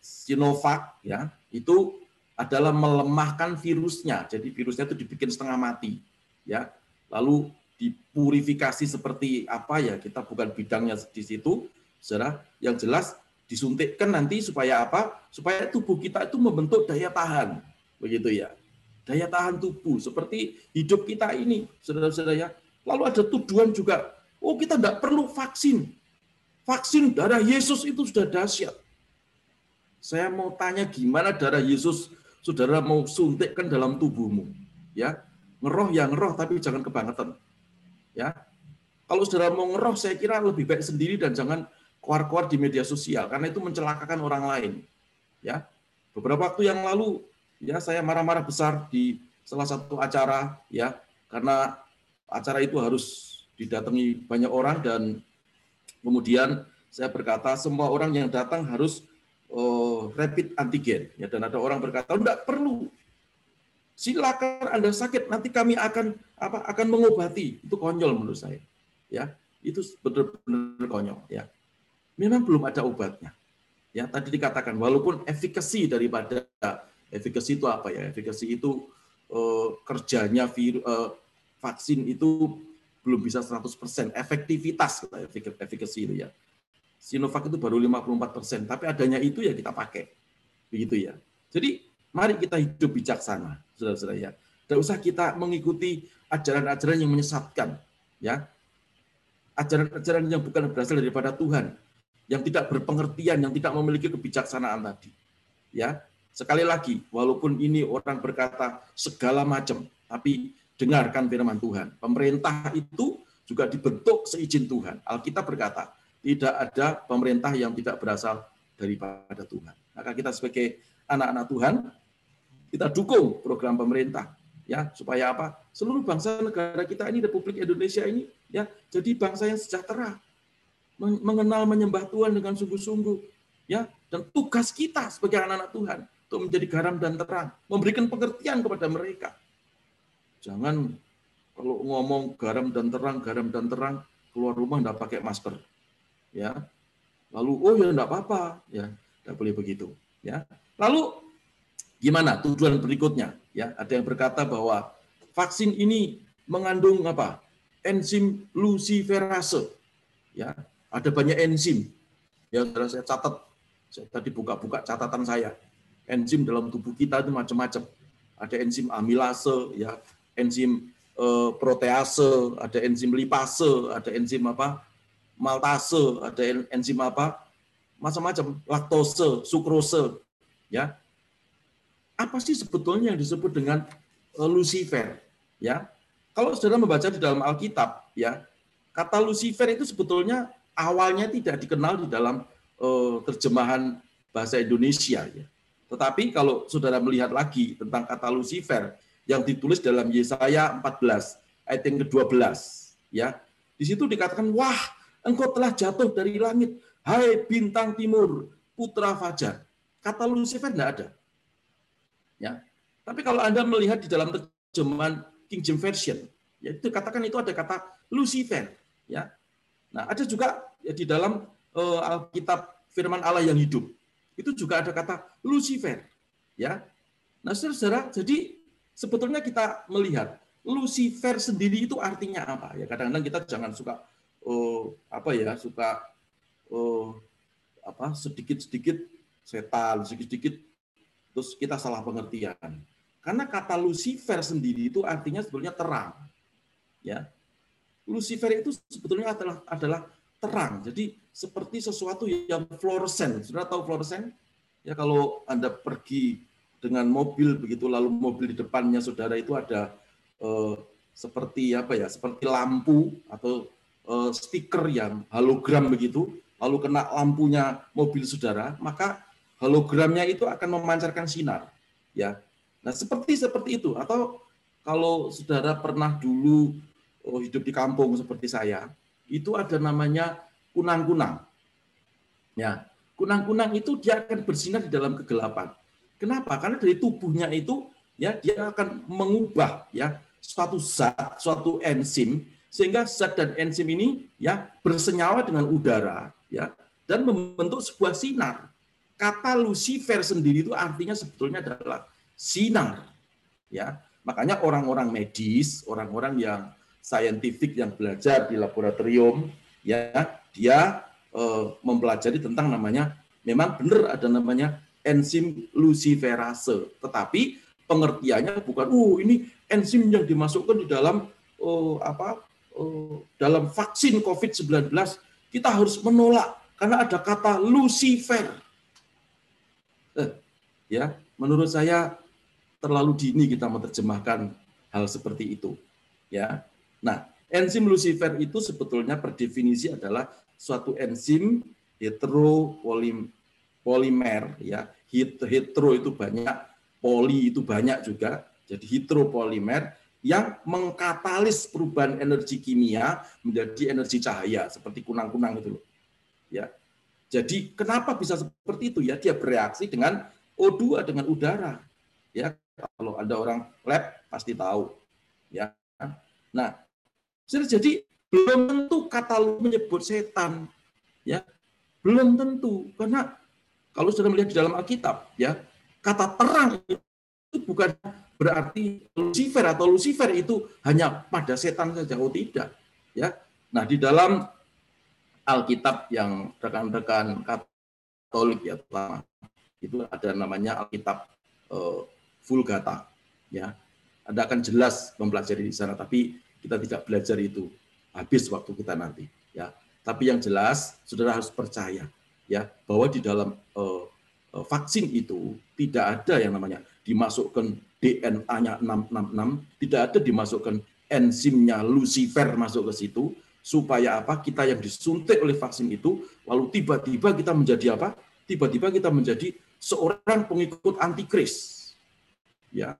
Sinovac ya, itu adalah melemahkan virusnya. Jadi virusnya itu dibikin setengah mati ya. Lalu dipurifikasi seperti apa ya, kita bukan bidangnya di situ. Saudara, yang jelas disuntikkan nanti supaya apa? Supaya tubuh kita itu membentuk daya tahan. Begitu ya. Daya tahan tubuh, seperti hidup kita ini, saudara-saudara ya. Lalu ada tuduhan juga, oh kita tidak perlu vaksin. Vaksin darah Yesus itu sudah dahsyat. Saya mau tanya gimana darah Yesus, saudara mau suntikkan dalam tubuhmu. Ya, ngeroh ya ngeroh, tapi jangan kebangetan. Ya, kalau saudara mau ngeroh, saya kira lebih baik sendiri dan jangan keluar-keluar di media sosial, karena itu mencelakakan orang lain. Ya, beberapa waktu yang lalu, ya, saya marah-marah besar di salah satu acara, ya, karena acara itu harus didatangi banyak orang dan kemudian saya berkata semua orang yang datang harus rapid antigen, ya, dan ada orang berkata tidak perlu, silakan Anda sakit nanti kami akan mengobati, itu konyol menurut saya, ya, itu benar-benar konyol, ya, memang belum ada obatnya, ya, tadi dikatakan walaupun efikasi daripada efikasi itu apa ya? Efikasi itu kerjanya vaksin itu belum bisa 100%. Efektivitas efikasi itu ya. Sinovac itu baru 54%, tapi adanya itu ya kita pakai. Begitu ya. Jadi mari kita hidup bijaksana, saudara-saudara ya. Tidak usah kita mengikuti ajaran-ajaran yang menyesatkan, ya. Ajaran-ajaran yang bukan berasal daripada Tuhan, yang tidak berpengertian, yang tidak memiliki kebijaksanaan tadi. Ya. Sekali lagi, walaupun ini orang berkata segala macam, tapi dengarkan firman Tuhan. Pemerintah itu juga dibentuk seizin Tuhan. Alkitab berkata, tidak ada pemerintah yang tidak berasal daripada Tuhan. Maka kita sebagai anak-anak Tuhan, kita dukung program pemerintah, ya, supaya apa? Seluruh bangsa negara kita ini, Republik Indonesia ini, ya, jadi bangsa yang sejahtera, mengenal menyembah Tuhan dengan sungguh-sungguh, ya. Dan tugas kita sebagai anak-anak Tuhan untuk menjadi garam dan terang, memberikan pengertian kepada mereka. Jangan kalau ngomong garam dan terang, keluar rumah enggak pakai masker. Ya. Lalu oh ya enggak apa-apa, ya, enggak boleh begitu, ya. Lalu gimana tujuan berikutnya? Ya, ada yang berkata bahwa vaksin ini mengandung apa? Enzim luciferase. Ya, ada banyak enzim. Ya, saya catat, saya tadi buka-buka catatan saya. Enzim dalam tubuh kita itu macam-macam. Ada enzim amilase, ya, enzim protease, ada enzim lipase, ada enzim apa? Maltase, ada enzim apa? Macam-macam, laktose, sukrose, ya. Apa sih sebetulnya yang disebut dengan Lucifer, ya? Kalau saudara membaca di dalam Alkitab, ya, kata Lucifer itu sebetulnya awalnya tidak dikenal di dalam terjemahan bahasa Indonesia, ya. Tetapi kalau saudara melihat lagi tentang kata Lucifer yang ditulis dalam Yesaya 14 ayat yang ke-12, ya. Di situ dikatakan, "Wah, engkau telah jatuh dari langit, hai bintang timur, putra fajar." Kata Lucifer enggak ada. Ya. Tapi kalau Anda melihat di dalam terjemahan King James Version, ya itu katakan itu ada kata Lucifer, ya. Nah, ada juga ya, di dalam Alkitab firman Allah yang hidup. Itu juga ada kata Lucifer, ya. Nah, saudara, jadi sebetulnya kita melihat Lucifer sendiri itu artinya apa? Ya, kadang-kadang kita jangan suka sedikit-sedikit setan, sedikit-sedikit terus kita salah pengertian. Karena kata Lucifer sendiri itu artinya sebetulnya terang. Ya. Lucifer itu sebetulnya adalah terang. Jadi seperti sesuatu yang fluoresen. Sudah tahu fluoresen? Ya, kalau Anda pergi dengan mobil begitu, lalu mobil di depannya saudara itu ada seperti seperti lampu atau stiker yang hologram begitu, lalu kena lampunya mobil saudara, maka hologramnya itu akan memancarkan sinar, ya. Nah, seperti itu. Atau kalau saudara pernah dulu hidup di kampung seperti saya, itu ada namanya kunang-kunang. Ya, kunang-kunang itu dia akan bersinar di dalam kegelapan. Kenapa? Karena dari tubuhnya itu ya dia akan mengubah ya suatu zat, suatu enzim, sehingga zat dan enzim ini ya bersenyawa dengan udara ya dan membentuk sebuah sinar. Kata Lucifer sendiri itu artinya sebetulnya adalah sinar, ya. Makanya orang-orang medis, orang-orang yang saintifik yang belajar di laboratorium, ya, dia mempelajari tentang namanya, memang benar ada namanya enzim luciferase. Tetapi pengertiannya bukan, ini enzim yang dimasukkan di dalam dalam vaksin COVID-19 kita harus menolak karena ada kata Lucifer. Ya, menurut saya terlalu dini kita menerjemahkan hal seperti itu, ya. Nah, enzim Lucifer itu sebetulnya perdefinisi adalah suatu enzim heteropolimer, ya. Hetero itu banyak, poli itu banyak juga. Jadi heteropolimer yang mengkatalis perubahan energi kimia menjadi energi cahaya seperti kunang-kunang itu loh. Ya. Jadi kenapa bisa seperti itu ya? Dia bereaksi dengan O2 dengan udara. Ya, kalau ada orang lab pasti tahu. Ya. Nah, jadi belum tentu kata lu menyebut setan. Ya. Belum tentu, karena kalau sudah melihat di dalam Alkitab, ya, kata terang itu bukan berarti Lucifer atau Lucifer itu hanya pada setan saja, oh tidak. Ya. Nah, di dalam Alkitab yang rekan-rekan Katolik ya terutama, itu ada namanya Alkitab Vulgata, ya. Anda akan jelas mempelajari di sana, tapi kita tidak belajar itu, habis waktu kita nanti, ya. Tapi yang jelas, saudara harus percaya, ya, bahwa di dalam vaksin itu tidak ada yang namanya dimasukkan DNA-nya 666, tidak ada dimasukkan enzimnya Lucifer masuk ke situ, supaya apa? Kita yang disuntik oleh vaksin itu, lalu tiba-tiba kita menjadi apa? Tiba-tiba kita menjadi seorang pengikut antikris. Ya,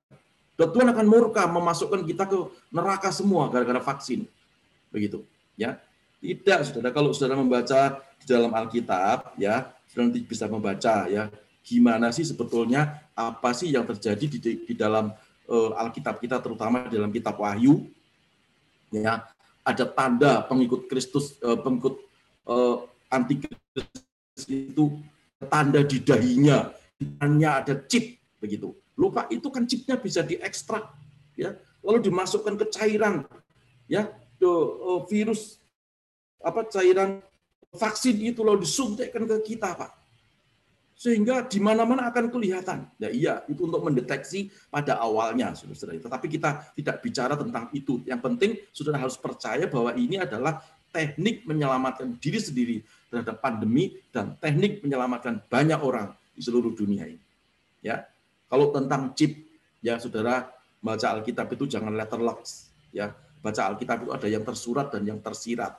Tuhan akan murka memasukkan kita ke neraka semua gara-gara vaksin, begitu. Ya, tidak, saudara. Kalau saudara membaca di dalam Alkitab, ya, saudara nanti bisa membaca, ya, gimana sih sebetulnya apa sih yang terjadi di dalam Alkitab kita, terutama dalam Kitab Wahyu. Ya, ada tanda pengikut Kristus, antikristus itu tanda di dahinya, hanya ada chip, begitu. Lupa itu kan chipnya bisa diekstrak, ya, lalu dimasukkan ke cairan, ya, virus cairan vaksin itu lalu disuntikkan ke kita, Pak, sehingga di mana-mana akan kelihatan. Ya iya, itu untuk mendeteksi pada awalnya, saudara. Tetapi kita tidak bicara tentang itu. Yang penting saudara harus percaya bahwa ini adalah teknik menyelamatkan diri sendiri terhadap pandemi dan teknik menyelamatkan banyak orang di seluruh dunia ini, ya. Kalau tentang chip, ya saudara baca Alkitab itu jangan letterlocks, ya. Baca Alkitab itu ada yang tersurat dan yang tersirat.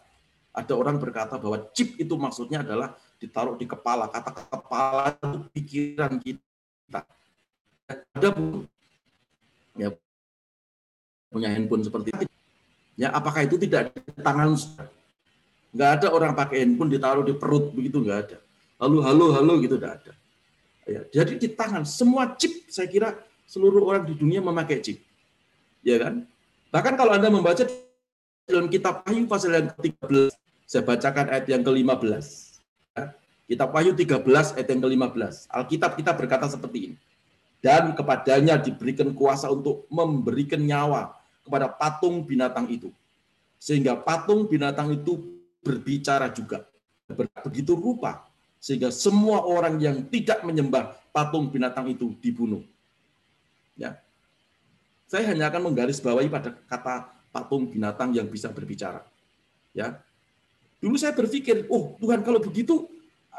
Ada orang berkata bahwa chip itu maksudnya adalah ditaruh di kepala. Kata kepala itu pikiran kita. Ada ya, punya handphone seperti itu. Ya, apakah itu tidak di tangan? Nggak ada orang pakai handphone ditaruh di perut begitu, nggak ada. Lalu halo gitu, nggak ada. Ya, jadi di tangan semua chip, saya kira seluruh orang di dunia memakai chip, ya kan? Bahkan kalau Anda membaca dalam Kitab Wahyu pasal yang ke-13, saya bacakan ayat yang ke-15. Ya. Kitab Wahyu 13 ayat yang ke-15. Alkitab kita berkata seperti ini: dan kepadanya diberikan kuasa untuk memberikan nyawa kepada patung binatang itu, sehingga patung binatang itu berbicara juga begitu rupa sehingga semua orang yang tidak menyembah patung binatang itu dibunuh. Ya. Saya hanya akan menggarisbawahi pada kata patung binatang yang bisa berbicara. Ya. Dulu saya berpikir, oh Tuhan kalau begitu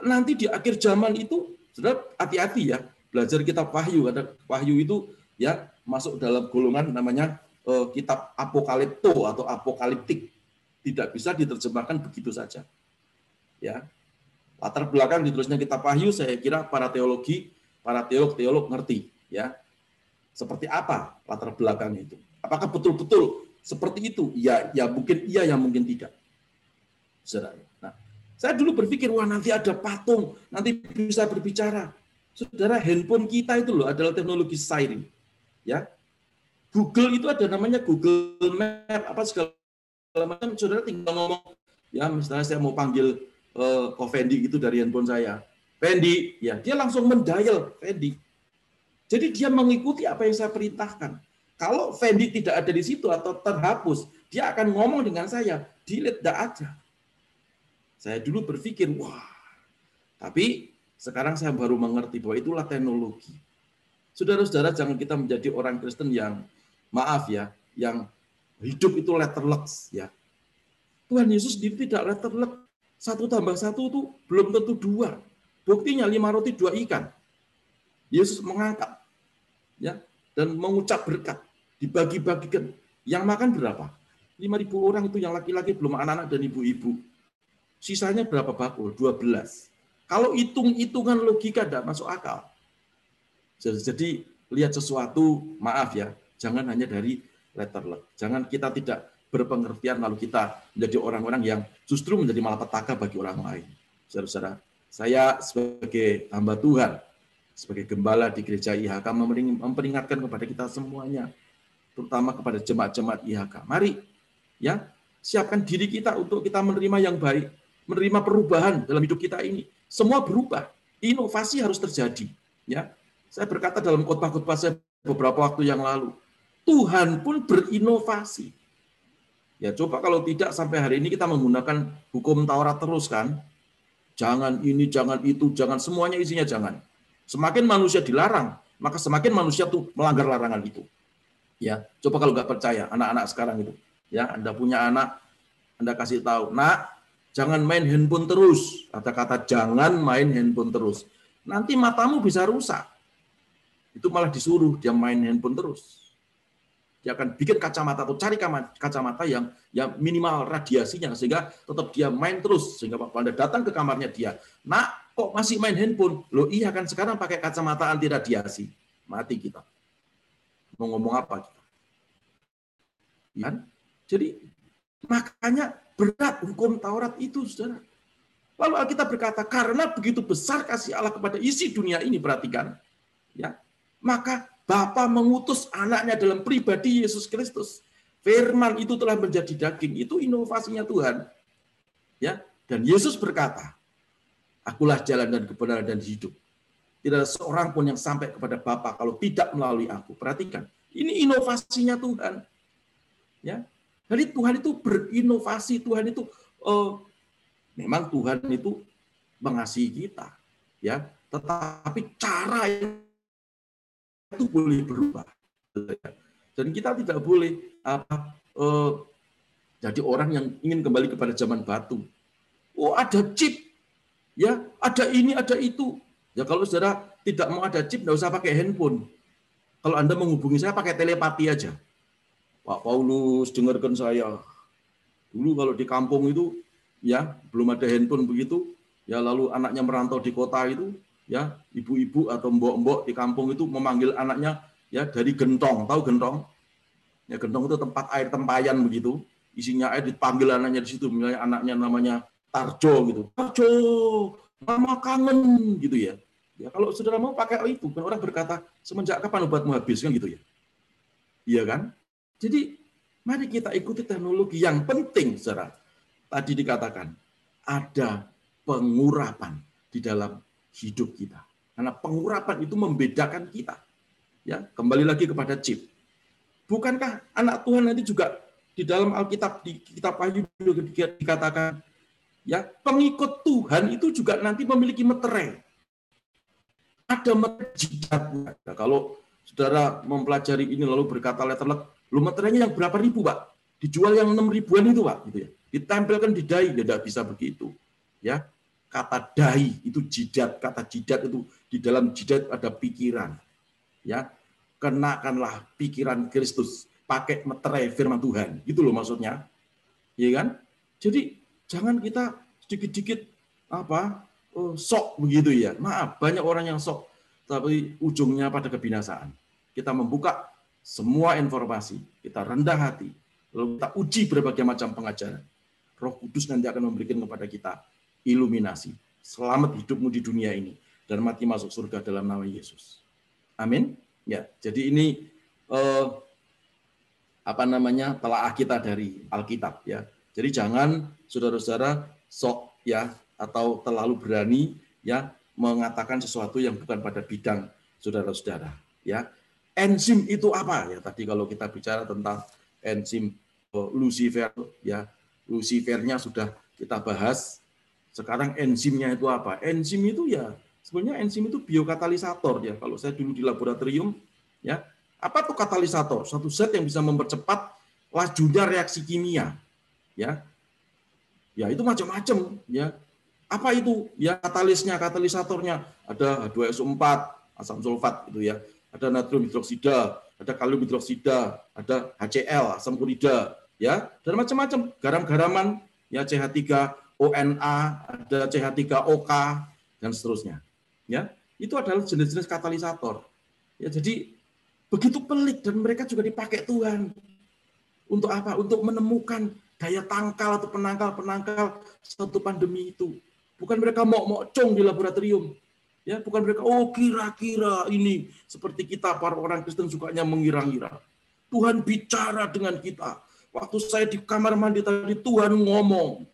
nanti di akhir zaman itu, saudara hati-hati ya, belajar kitab Wahyu. Ada Wahyu itu ya masuk dalam golongan namanya kitab apokalipto atau apokaliptik. Tidak bisa diterjemahkan begitu saja. Ya. Latar belakang ditulisnya kitab Wahyu saya kira para teologi, para teolog-teolog ngerti ya. Seperti apa latar belakangnya itu? Apakah betul-betul seperti itu? Ya, ya mungkin iya, ya mungkin tidak. Saudara. Nah, saya dulu berpikir wah nanti ada patung, nanti bisa berbicara. Saudara, handphone kita itu loh adalah teknologi siren. Ya. Google itu ada namanya Google Map, apa segala macam. Saudara tinggal ngomong ya, misalnya saya mau panggil Fendi itu dari handphone saya. Fendi, ya, dia langsung mendial Fendi. Jadi dia mengikuti apa yang saya perintahkan. Kalau Fendi tidak ada di situ atau terhapus, dia akan ngomong dengan saya, delete dah aja. Saya dulu berpikir, wah. Tapi sekarang saya baru mengerti bahwa itulah teknologi. Saudara-saudara, jangan kita menjadi orang Kristen yang, maaf ya, yang hidup itu letterless. Ya. Tuhan Yesus sendiri tidak letterless. 1 tambah 1 itu belum tentu 2. Buktinya 5 roti 2 ikan. Yesus mengangkat. Ya, dan mengucap berkat, dibagi-bagikan. Yang makan berapa? 5.000 orang itu yang laki-laki, belum anak-anak dan ibu-ibu. Sisanya berapa bakul? 12. Kalau hitung-hitungan logika tidak masuk akal. Jadi lihat sesuatu, maaf ya, jangan hanya dari letterless. Jangan kita tidak berpengertian lalu kita menjadi orang-orang yang justru menjadi malapetaka bagi orang lain. Saudara-saudara, saya sebagai hamba Tuhan, sebagai gembala di gereja IHK memperingatkan kepada kita semuanya, terutama kepada jemaat-jemaat IHK. Mari ya, siapkan diri kita untuk kita menerima yang baik, menerima perubahan dalam hidup kita ini. Semua berubah, inovasi harus terjadi, ya. Saya berkata dalam khotbah-khotbah saya beberapa waktu yang lalu, Tuhan pun berinovasi. Ya, coba kalau tidak sampai hari ini kita menggunakan hukum Taurat terus kan. Jangan ini, jangan itu, jangan semuanya isinya jangan. Semakin manusia dilarang, maka semakin manusia tuh melanggar larangan itu. Ya, coba kalau nggak percaya anak-anak sekarang itu. Ya, Anda punya anak, Anda kasih tahu, "Nak, jangan main handphone terus." Kata-kata jangan main handphone terus. Nanti matamu bisa rusak. Itu malah disuruh dia main handphone terus. Dia akan bikin kacamata atau cari kacamata yang minimal radiasinya sehingga tetap dia main terus sehingga waktu Anda datang ke kamarnya dia, "Nak, kok masih main handphone?" Loh iya kan sekarang pakai kacamata anti radiasi. Mati kita. Mau ngomong apa kita? Ya. Jadi makanya berat hukum Taurat itu, saudara. Lalu Alkitab berkata, karena begitu besar kasih Allah kepada isi dunia ini, perhatikan. Ya. Maka Bapa mengutus anaknya dalam pribadi Yesus Kristus. Firman itu telah menjadi daging. Itu inovasinya Tuhan. Ya. Dan Yesus berkata, Akulah jalan dan kebenaran dan hidup. Tidak ada seorang pun yang sampai kepada Bapa kalau tidak melalui Aku. Perhatikan, ini inovasinya Tuhan. Ya, jadi Tuhan itu berinovasi. Tuhan itu memang Tuhan itu mengasihi kita, ya. Tetapi cara itu boleh berubah. Dan kita tidak boleh jadi orang yang ingin kembali kepada zaman batu. Oh, ada chip. Ya, ada ini, ada itu. Ya, kalau saudara tidak mau ada chip, tidak usah pakai handphone. Kalau Anda menghubungi saya, pakai telepati aja. Pak Paulus, dengarkan saya. Dulu kalau di kampung itu, ya, belum ada handphone begitu. Ya, lalu anaknya merantau di kota itu, ya, ibu-ibu atau mbok-mbok di kampung itu memanggil anaknya, ya, dari gentong. Tahu gentong? Ya, gentong itu tempat air tempayan begitu. Isinya air, dipanggil anaknya di situ. Misalnya anaknya namanya Tarjo gitu. Tarjo, mama kangen gitu ya. Ya kalau saudara mau pakai itu, orang berkata, semenjak kapan obatmu habis kan gitu ya. Iya kan? Jadi mari kita ikuti teknologi yang penting, saudara. Tadi dikatakan ada pengurapan di dalam hidup kita. Karena pengurapan itu membedakan kita. Ya, kembali lagi kepada chip. Bukankah anak Tuhan nanti juga di dalam Alkitab di kitab Wahyu dikatakan Ya, pengikut Tuhan itu juga nanti memiliki meterai. Ada meterai jidatnya. Nah, kalau saudara mempelajari ini lalu berkata letter-let, lu meterainya yang berapa ribu, Pak? Dijual yang 6 ribuan itu, Pak, gitu ya. Ditempelkan di dai, ya tidak bisa begitu. Ya. Kata dai itu jidat, kata jidat itu di dalam jidat ada pikiran. Ya. Kenakanlah pikiran Kristus, pakai meterai firman Tuhan. Gitu loh maksudnya. Iya kan? Jadi jangan kita sedikit-sedikit sok begitu ya. Maaf, banyak orang yang sok tapi ujungnya pada kebinasaan. Kita membuka semua informasi, kita rendah hati, lalu kita uji berbagai macam pengajaran. Roh Kudus nanti akan memberikan kepada kita iluminasi. Selamat hidupmu di dunia ini dan mati masuk surga dalam nama Yesus. Amin. Ya, jadi ini telaah kita dari Alkitab ya. Jadi jangan saudara-saudara sok ya atau terlalu berani ya mengatakan sesuatu yang bukan pada bidang saudara-saudara ya. Enzim itu apa ya? Tadi kalau kita bicara tentang enzim Lucifer ya, Lucifernya sudah kita bahas. Sekarang enzimnya itu apa? Enzim itu ya sebenarnya enzim itu biokatalisator ya. Kalau saya dulu di laboratorium ya, apa tuh katalisator? Satu zat yang bisa mempercepat lajunya reaksi kimia ya. Ya itu macam-macam ya. Apa itu? Ya katalisnya, katalisatornya ada H2SO4, asam sulfat gitu ya. Ada natrium hidroksida, ada kalium hidroksida, ada HCl, asam klorida, ya, dan macam-macam. Garam-garaman, ya CH3ONA, ada CH3OK, dan seterusnya. Ya, itu adalah jenis-jenis katalisator. Ya, jadi begitu pelik dan mereka juga dipakai Tuhan untuk apa? Untuk menemukan daya tangkal atau penangkal-penangkal suatu pandemi itu. Bukan mereka mok-mokcong di laboratorium. Ya, bukan mereka, kira-kira ini seperti kita, para orang Kristen sukanya mengira-ngira. Tuhan bicara dengan kita. Waktu saya di kamar mandi tadi, Tuhan ngomong.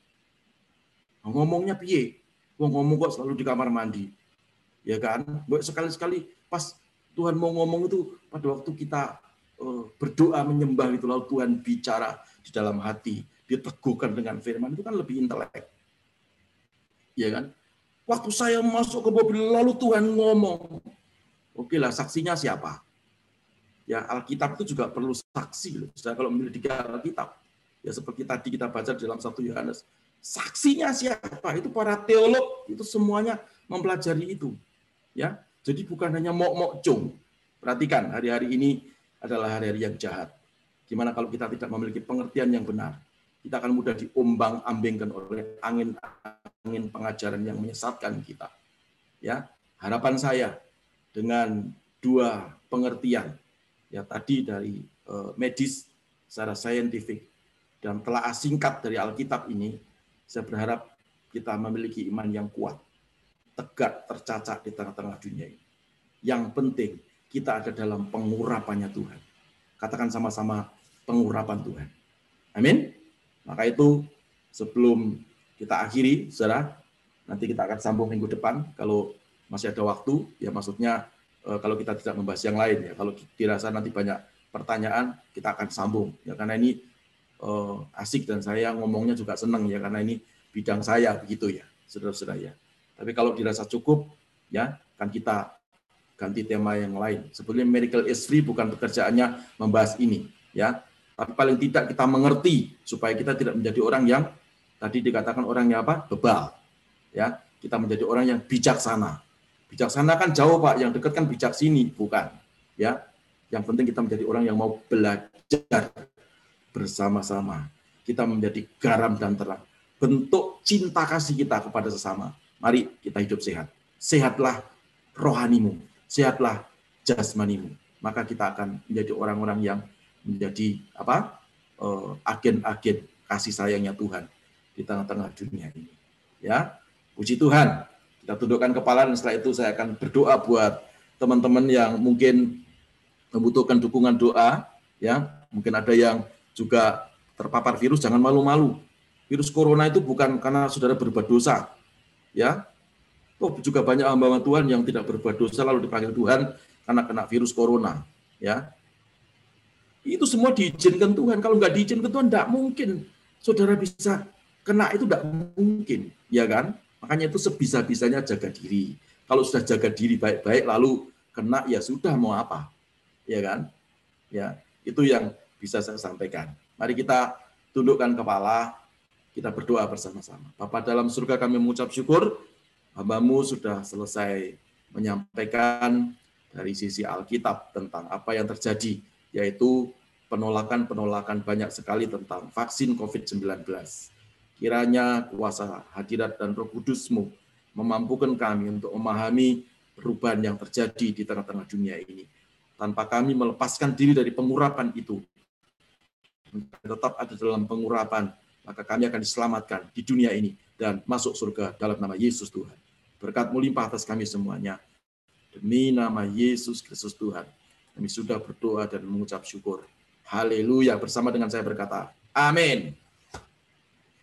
Nah, ngomongnya piye? Wong ngomong kok selalu di kamar mandi. Ya kan? Sekali-sekali pas Tuhan mau ngomong itu, pada waktu kita berdoa, menyembah, itu lalu Tuhan bicara di dalam hati. Diteguhkan dengan firman, itu kan lebih intelek. Ya kan? Waktu saya masuk ke mobil, lalu Tuhan ngomong. Oke lah, saksinya siapa? Ya, Alkitab itu juga perlu saksi. Loh. Kalau memiliki Alkitab, ya seperti tadi kita baca dalam 1 Yohanes. Saksinya siapa? Itu para teolog, itu semuanya mempelajari itu. Ya, jadi bukan hanya mok-mokcung. Perhatikan, hari-hari ini adalah hari-hari yang jahat. Gimana kalau kita tidak memiliki pengertian yang benar? Kita akan mudah diombang-ambingkan oleh angin pengajaran yang menyesatkan kita. Ya, harapan saya dengan 2 pengertian ya tadi dari medis secara saintifik dan telaah singkat dari Alkitab ini, saya berharap kita memiliki iman yang kuat, tegak tercacah di tengah-tengah dunia ini. Yang penting kita ada dalam pengurapannya Tuhan. Katakan sama-sama pengurapan Tuhan. Amin. Maka itu sebelum kita akhiri, saudara. Nanti kita akan sambung minggu depan kalau masih ada waktu. Ya maksudnya kalau kita tidak membahas yang lain ya. Kalau dirasa nanti banyak pertanyaan, kita akan sambung. Ya karena ini asik dan saya ngomongnya juga senang ya karena ini bidang saya begitu ya, saudara-saudara ya. Tapi kalau dirasa cukup ya, kan kita ganti tema yang lain. Sebetulnya Miracle Is Free bukan pekerjaannya membahas ini ya. Tapi paling tidak kita mengerti supaya kita tidak menjadi orang yang tadi dikatakan orangnya apa? Bebal. Ya, kita menjadi orang yang bijaksana. Bijaksana kan jauh, Pak. Yang dekat kan bijak sini, bukan. Ya. Yang penting kita menjadi orang yang mau belajar bersama-sama. Kita menjadi garam dan terang. Bentuk cinta kasih kita kepada sesama. Mari kita hidup sehat. Sehatlah rohanimu, sehatlah jasmanimu. Maka kita akan menjadi orang-orang yang menjadi agen-agen kasih sayangnya Tuhan di tengah-tengah dunia ini. Ya, puji Tuhan. Kita tundukkan kepala dan setelah itu saya akan berdoa buat teman-teman yang mungkin membutuhkan dukungan doa. Ya, mungkin ada yang juga terpapar virus. Jangan malu-malu. Virus corona itu bukan karena saudara berbuat dosa. Ya, juga banyak hamba Tuhan yang tidak berbuat dosa lalu dipanggil Tuhan karena kena virus corona. Ya, itu semua diizinkan Tuhan. Kalau nggak diizinkan Tuhan, nggak mungkin saudara bisa kena itu tidak mungkin, ya kan? Makanya itu sebisa-bisanya jaga diri. Kalau sudah jaga diri baik-baik lalu kena, ya sudah, mau apa, ya kan? Ya, itu yang bisa saya sampaikan. Mari kita tundukkan kepala, kita berdoa bersama-sama. Bapa dalam surga, kami mengucap syukur, hamba-Mu sudah selesai menyampaikan dari sisi Alkitab tentang apa yang terjadi, yaitu penolakan-penolakan banyak sekali tentang vaksin COVID-19. Kiranya kuasa hadirat dan Roh Kudus-Mu memampukan kami untuk memahami perubahan yang terjadi di tengah-tengah dunia ini. Tanpa kami melepaskan diri dari pengurapan itu, tetap ada dalam pengurapan, maka kami akan diselamatkan di dunia ini dan masuk surga dalam nama Yesus Tuhan. Berkat-Mu limpah atas kami semuanya. Demi nama Yesus Kristus Tuhan, kami sudah berdoa dan mengucap syukur. Haleluya. Bersama dengan saya berkata, amin.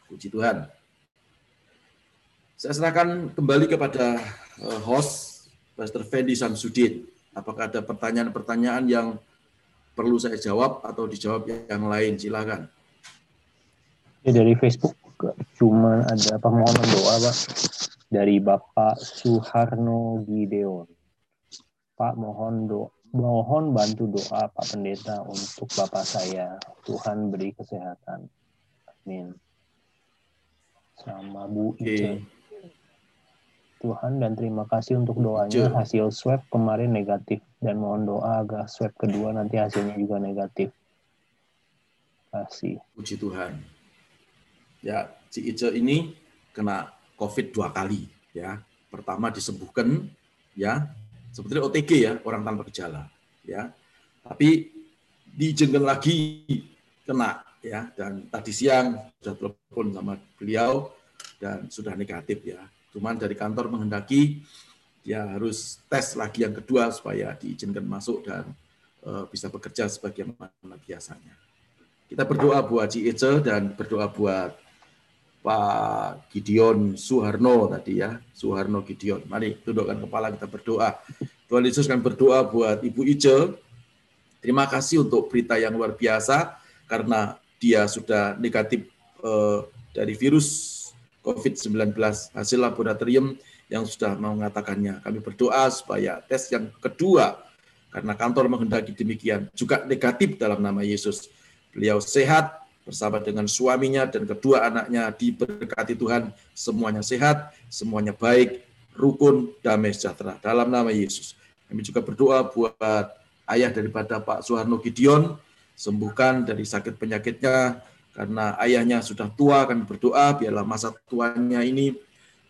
Puji Tuhan. Saya serahkan kembali kepada host, Pastor Fendi Syamsuddin. Apakah ada pertanyaan-pertanyaan yang perlu saya jawab atau dijawab yang lain? Silakan. Dari Facebook cuma ada permohonan doa, Pak, dari Bapak Suharno Gideon. Pak, mohon bantu doa Pak Pendeta untuk Bapak saya. Tuhan beri kesehatan. Amin. Sama Bu Ica. Tuhan dan terima kasih untuk doanya. Hasil swab kemarin negatif dan mohon doa agar swab kedua nanti hasilnya juga negatif. Kasih. Puji Tuhan. Ya, si Ica ini kena COVID 2 kali, ya. Pertama disembuhkan, ya. Sebetulnya OTG ya, orang tanpa gejala, ya. Tapi diizinkan lagi kena, ya. Dan tadi siang sudah telepon sama beliau dan sudah negatif, ya. Cuman dari kantor menghendaki dia harus tes lagi yang kedua supaya diizinkan masuk dan bisa bekerja sebagaimana biasanya. Kita berdoa buat Ci Ece dan berdoa buat Pak Gideon Suharno tadi, ya. Suharno Gideon. Mari tundukkan kepala, kita berdoa. Tuhan Yesus, kami berdoa buat Ibu Ice. Terima kasih untuk berita yang luar biasa karena dia sudah negatif dari virus COVID-19, hasil laboratorium yang sudah mengatakannya. Kami berdoa supaya tes yang kedua, karena kantor menghendaki demikian, juga negatif dalam nama Yesus. Beliau sehat bersama dengan suaminya dan kedua anaknya, diberkati Tuhan, semuanya sehat, semuanya baik, rukun, damai, sejahtera. Dalam nama Yesus. Kami juga berdoa buat ayah daripada Pak Suharno Gideon, sembuhkan dari sakit penyakitnya, karena ayahnya sudah tua, kami berdoa, biarlah masa tuanya ini,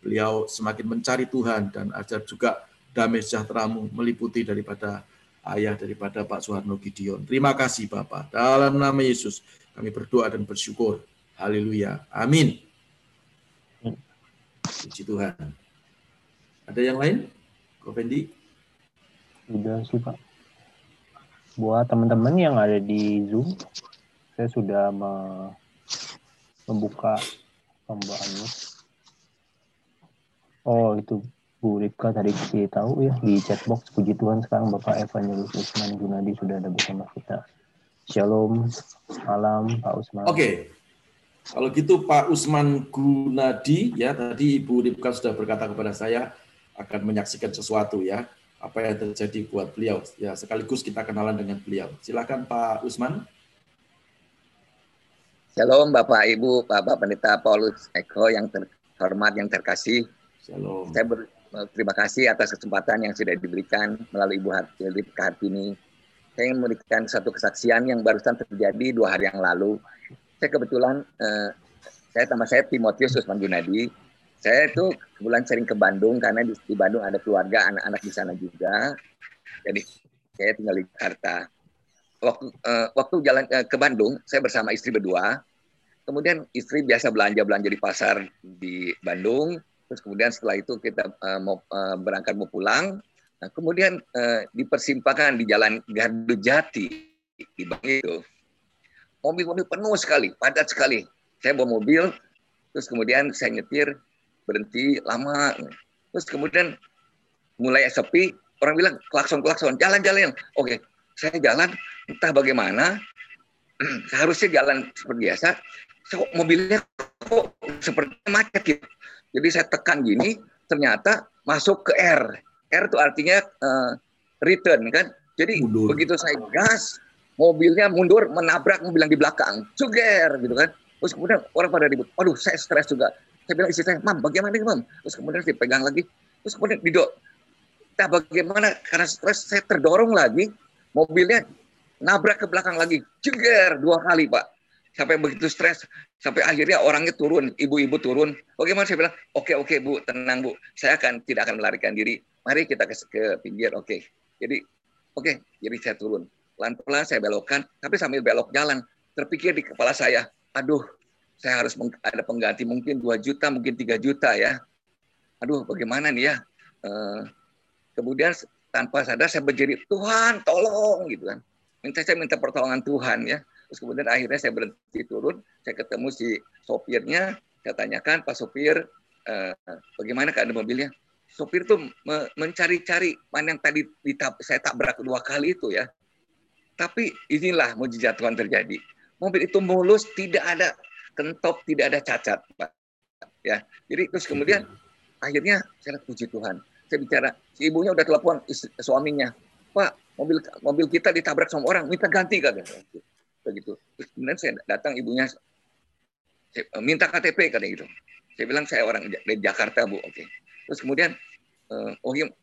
beliau semakin mencari Tuhan, dan ajar juga damai sejahtera-Mu meliputi daripada ayah daripada Pak Suharno Gideon. Terima kasih Bapak. Dalam nama Yesus. Kami berdoa dan bersyukur. Haleluya. Amin. Puji Tuhan. Ada yang lain? Ko Fendi? Sudah sih Pak. Buat teman-teman yang ada di Zoom, saya sudah membuka pembahasannya. Oh itu Bu Ripka tadi kasih tahu ya di chatbox. Puji Tuhan sekarang Bapak Evangelis Usman Gunadi sudah ada bersama kita. Shalom, malam Pak Usman. Oke, kalau gitu Pak Usman Gunadi, ya tadi Ibu Ripka sudah berkata kepada saya akan menyaksikan sesuatu ya, apa yang terjadi buat beliau. Ya sekaligus kita kenalan dengan beliau. Silakan Pak Usman. Shalom Bapak Ibu, Bapak Pendeta Paulus Eko yang terhormat, yang terkasih. Shalom. Saya berterima kasih atas kesempatan yang sudah diberikan melalui Ibu Ripka Hartini. Saya ingin memberikan satu kesaksian yang barusan terjadi 2 hari yang lalu. Saya kebetulan, saya Timotius Usman Gunadi. Saya itu kebetulan sering ke Bandung, karena di Bandung ada keluarga, anak-anak di sana juga. Jadi saya tinggal di Jakarta. Waktu jalan ke Bandung, saya bersama istri berdua. Kemudian istri biasa belanja-belanja di pasar di Bandung. Terus kemudian setelah itu kita berangkat mau pulang. Nah, kemudian di persimpangan di Jalan Gardu Jati di Bang itu mobil-mobil penuh sekali, padat sekali. Saya bawa mobil, terus kemudian saya nyetir, berhenti lama. Terus kemudian mulai sepi, orang bilang klakson-klakson, jalan-jalan. Oke, saya jalan, entah bagaimana, seharusnya jalan seperti biasa. kok mobilnya kok sepertinya macet gitu. Jadi saya tekan gini, ternyata masuk ke R. R itu artinya return kan. Jadi mundur. Begitu saya gas, mobilnya mundur, menabrak mobil yang di belakang. Suger gitu kan. Terus kemudian orang pada ribut. Aduh, saya stres juga. Saya bilang istri saya, "Mam, bagaimana ini, Mam?" Terus kemudian dipegang lagi. Terus kemudian didorong. Nah, bagaimana karena stres saya terdorong lagi, mobilnya nabrak ke belakang lagi. Suger 2 kali, Pak. Sampai begitu stres, sampai akhirnya orangnya turun, ibu-ibu turun. Bagaimana saya bilang, oke, Bu, tenang, Bu. Saya tidak akan melarikan diri. Mari kita ke pinggir, oke. Jadi saya turun. Pelan-pelan saya belokkan, tapi sambil belok jalan, terpikir di kepala saya, aduh, saya harus ada pengganti mungkin 2 juta, mungkin 3 juta ya. Aduh, bagaimana nih ya. Kemudian tanpa sadar saya berjerit, Tuhan, tolong, gitu kan. Saya minta pertolongan Tuhan ya. Terus kemudian akhirnya saya berhenti turun, saya ketemu si sopirnya, saya tanyakan, Pak Sopir, bagaimana keadaan mobilnya? Sopir tuh mencari-cari mana yang tadi saya tabrak 2 kali itu ya. Tapi inilah mujizat Tuhan terjadi. Mobil itu mulus, tidak ada kentop, tidak ada cacat, Pak. Ya, jadi terus kemudian akhirnya saya puji Tuhan. Saya bicara, si ibunya udah telepon suaminya, Pak, mobil kita ditabrak sama orang, minta ganti katanya. Begitu. Terus kemudian saya datang ibunya, saya minta KTP katanya gitu. Saya bilang saya orang dari Jakarta, Bu. Oke. Terus kemudian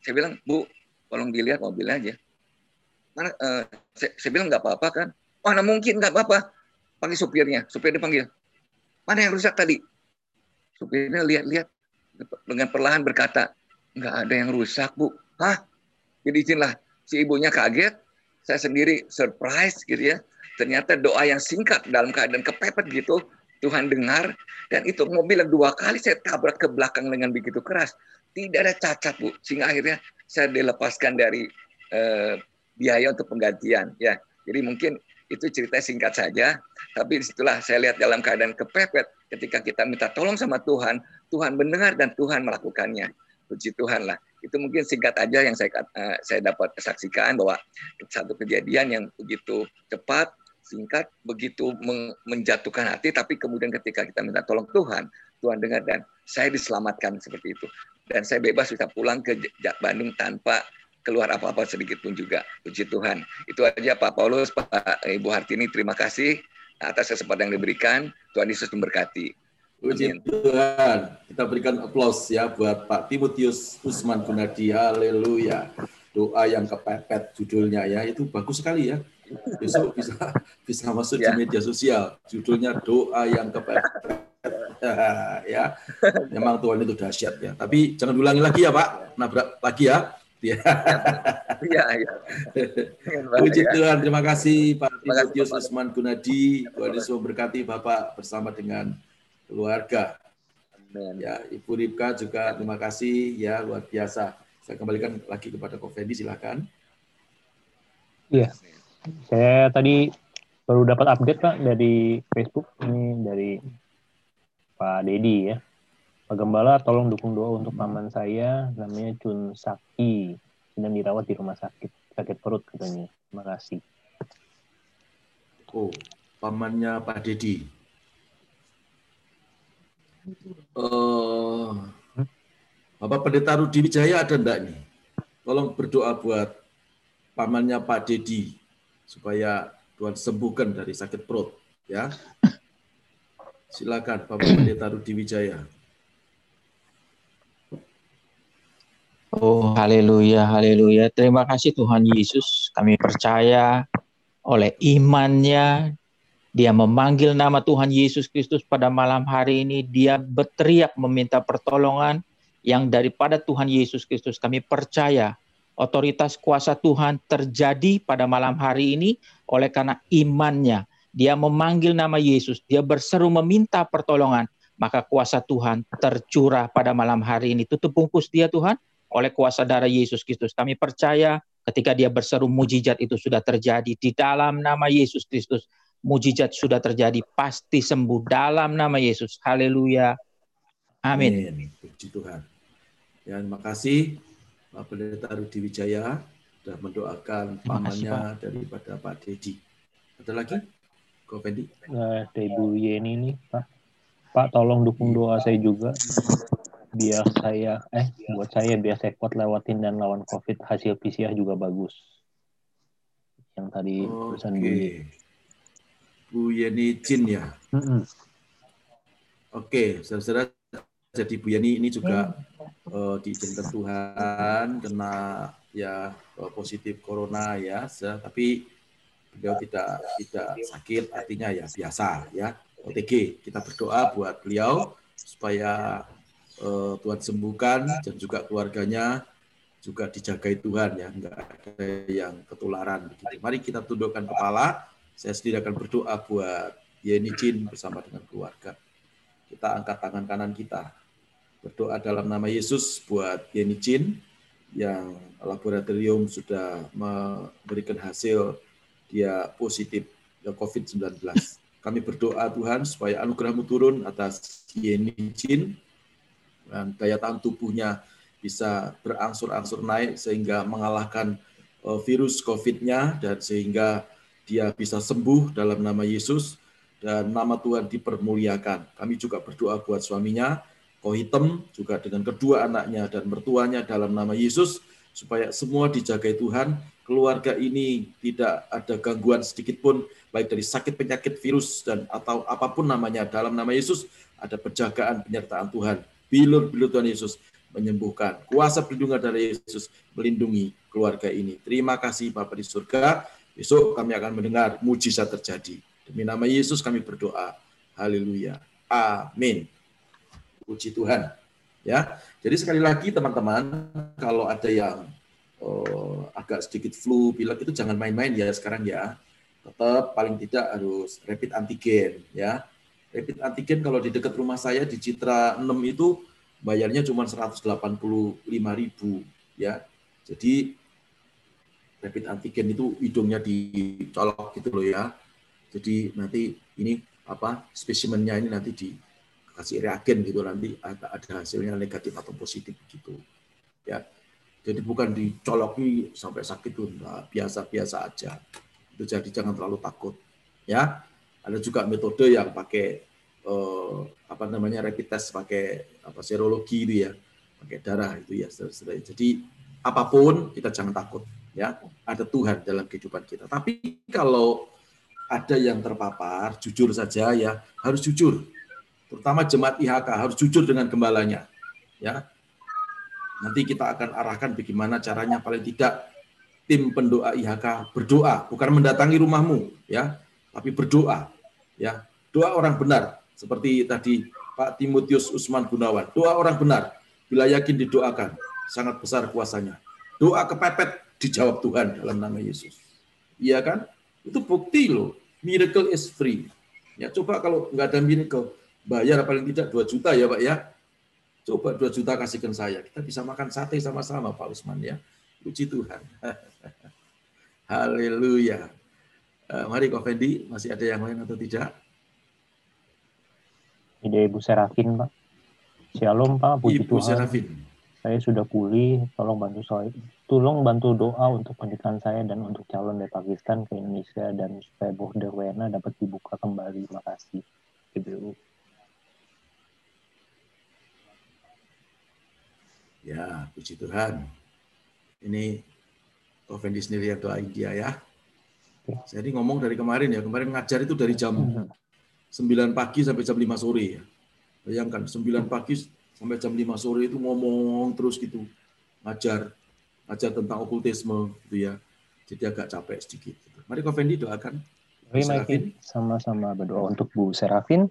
saya bilang, Bu, tolong dilihat mobilnya aja. Mana saya bilang nggak apa-apa kan? Mana mungkin nggak apa-apa? Panggil supirnya. Supirnya panggil. Mana yang rusak tadi? Supirnya lihat-lihat dengan perlahan berkata, nggak ada yang rusak, Bu. Hah? Jadi izinlah si ibunya kaget, saya sendiri surprise gitu ya. Ternyata doa yang singkat dalam keadaan kepepet gitu, Tuhan dengar. Dan itu mobil yang 2 kali saya tabrak ke belakang dengan begitu keras. Tidak ada cacat, Bu. Sehingga akhirnya saya dilepaskan dari biaya untuk penggantian. Ya, jadi mungkin itu cerita singkat saja. Tapi disitulah saya lihat dalam keadaan kepepet. Ketika kita minta tolong sama Tuhan, Tuhan mendengar dan Tuhan melakukannya. Puji Tuhan lah. Itu mungkin singkat aja yang saya dapat saksikan bahwa satu kejadian yang begitu cepat, singkat, begitu menjatuhkan hati, tapi kemudian ketika kita minta tolong Tuhan, Tuhan dengar dan saya diselamatkan seperti itu. Dan saya bebas bisa pulang ke Bandung tanpa keluar apa-apa sedikit pun juga. Puji Tuhan. Itu aja Pak Paulus, Pak Ibu Hartini, terima kasih atas kesempatan yang diberikan. Tuhan Yesus memberkati. Puji Amin. Tuhan. Kita berikan aplaus ya buat Pak Timotius Usman Gunadi. Haleluya. Doa yang kepepet judulnya ya. Itu bagus sekali ya. Besok bisa masuk ya. Di media sosial. Judulnya doa yang kepepet. Ya. Memang Tuhan itu dahsyat ya. Tapi jangan ulangi lagi ya, Pak. Nabrak lagi ya. Ya. Puji Tuhan. Terima kasih Pak Timotius Usman Gunadi. Tuhan Yesus memberkati Bapak bersama dengan keluarga. Amen. Ya, Ibu Ripka juga terima kasih ya, luar biasa. Saya kembalikan lagi kepada Ko Fendi, silakan. Iya. Saya tadi baru dapat update Pak dari Facebook ini dari Pak Deddy ya. Pak Gembala tolong dukung doa untuk paman saya namanya Chun Saki sedang dirawat di rumah sakit, sakit perut katanya. Terima kasih. Oh, pamannya Pak Deddy. Bapak Pendeta Tarudi Wijaya ada enggak nih? Tolong berdoa buat pamannya Pak Deddy supaya Tuhan sembuhkan dari sakit perut, ya. Silakan Bapak Pendeta Tarudi Wijaya. Oh, haleluya, haleluya. Terima kasih Tuhan Yesus. Kami percaya oleh imannya Dia memanggil nama Tuhan Yesus Kristus pada malam hari ini. Dia berteriak meminta pertolongan yang daripada Tuhan Yesus Kristus. Kami percaya otoritas kuasa Tuhan terjadi pada malam hari ini oleh karena imannya. Dia memanggil nama Yesus. Dia berseru meminta pertolongan. Maka kuasa Tuhan tercurah pada malam hari ini. Tutup bungkus dia Tuhan oleh kuasa darah Yesus Kristus. Kami percaya ketika dia berseru mujizat itu sudah terjadi di dalam nama Yesus Kristus. Mujizat sudah terjadi, pasti sembuh dalam nama Yesus. Haleluya. Amin. Puji Tuhan. Ya, terima kasih Pak Pendeta Tarudi Wijaya sudah mendoakan pamannya daripada Pak Deddy. Ada lagi? Ko Fendi. Ibu Yeni ini, Pak tolong dukung doa saya juga. Biar saya, biar saya kuat lewatin dan lawan COVID. Hasil PCR juga bagus. Yang tadi pesan Bu Yeni Chin ya. Oke, saudara. Jadi Bu Yani ini juga diizinkan Tuhan kena positif corona ya, tapi beliau tidak sakit, artinya ya biasa ya. OTG, kita berdoa buat beliau supaya Tuhan sembuhkan dan juga keluarganya juga dijagai Tuhan ya, enggak ada yang ketularan. Mari kita tundukkan kepala. Saya sendiri akan berdoa buat Yeni Chin bersama dengan keluarga. Kita angkat tangan kanan kita. Berdoa dalam nama Yesus buat Yeni Chin yang laboratorium sudah memberikan hasil dia positif COVID-19. Kami berdoa Tuhan supaya anugerah-Mu turun atas Yeni Chin dan daya tahan tubuhnya bisa berangsur-angsur naik sehingga mengalahkan virus COVID-nya dan sehingga dia bisa sembuh dalam nama Yesus dan nama Tuhan dipermuliakan. Kami juga berdoa buat suaminya Kohitem juga dengan kedua anaknya dan mertuanya dalam nama Yesus, supaya semua dijagai Tuhan, keluarga ini tidak ada gangguan sedikit pun, baik dari sakit penyakit virus dan atau apapun namanya dalam nama Yesus, ada penjagaan penyertaan Tuhan. Bilur-bilur Tuhan Yesus menyembuhkan. Kuasa perlindungan dari Yesus melindungi keluarga ini. Terima kasih Bapa di surga, besok kami akan mendengar mujizat terjadi. Demi nama Yesus kami berdoa. Haleluya. Amin. Puji Tuhan. Ya. Jadi sekali lagi teman-teman, kalau ada yang agak sedikit flu, pilek itu jangan main-main ya sekarang ya. Tetap paling tidak harus rapid antigen ya. Rapid antigen kalau di dekat rumah saya di Citra 6 itu bayarnya cuma 185.000 ya. Jadi rapid antigen itu hidungnya dicolok gitu loh ya. Jadi nanti ini spesimennya ini nanti kasih reagen gitu, nanti ada hasilnya negatif atau positif gitu ya. Jadi bukan dicoloki sampai sakit tuh, biasa-biasa aja itu. Jadi jangan terlalu takut ya. Ada juga metode yang pakai rapid test pakai serologi itu ya, pakai darah itu ya. Jadi apapun kita jangan takut ya, ada Tuhan dalam kehidupan kita. Tapi kalau ada yang terpapar, jujur saja ya, harus jujur. Terutama jemaat IHK harus jujur dengan gembalanya. Ya. Nanti kita akan arahkan bagaimana caranya, paling tidak tim pendoa IHK berdoa, bukan mendatangi rumahmu ya, tapi berdoa ya. Doa orang benar seperti tadi Pak Timotius Usman Gunawan. Doa orang benar bila yakin didoakan, sangat besar kuasanya. Doa kepepet dijawab Tuhan dalam nama Yesus. Iya kan? Itu bukti loh. Miracle is free. Ya coba kalau enggak ada miracle, bayar paling tidak 2 juta ya Pak ya. Coba 2 juta kasihkan saya. Kita bisa makan sate sama-sama Pak Usman ya. Puji Tuhan. Haleluya. Mari Ko Fendi, masih ada yang lain atau tidak? Ide Ibu Serafin Pak. Shalom Pak, puji Ibu Tuhan. Serafin. Saya sudah pulih, tolong bantu doa untuk pendidikan saya dan untuk calon dari Pakistan ke Indonesia dan supaya border WNA dapat dibuka kembali. Makasih. Ibu. Ya, puji Tuhan. Ini Ko Fendi sendiri yang doain dia ya. Jadi ngomong dari kemarin ya, kemarin ngajar itu dari jam 9 pagi sampai jam 5 sore ya. Bayangkan, 9 pagi sampai jam 5 sore itu ngomong terus gitu. Ngajar tentang okultisme gitu ya. Jadi agak capek sedikit. Mari Ko Fendi doakan. Terima kasih, sama-sama berdoa untuk Bu Serafin.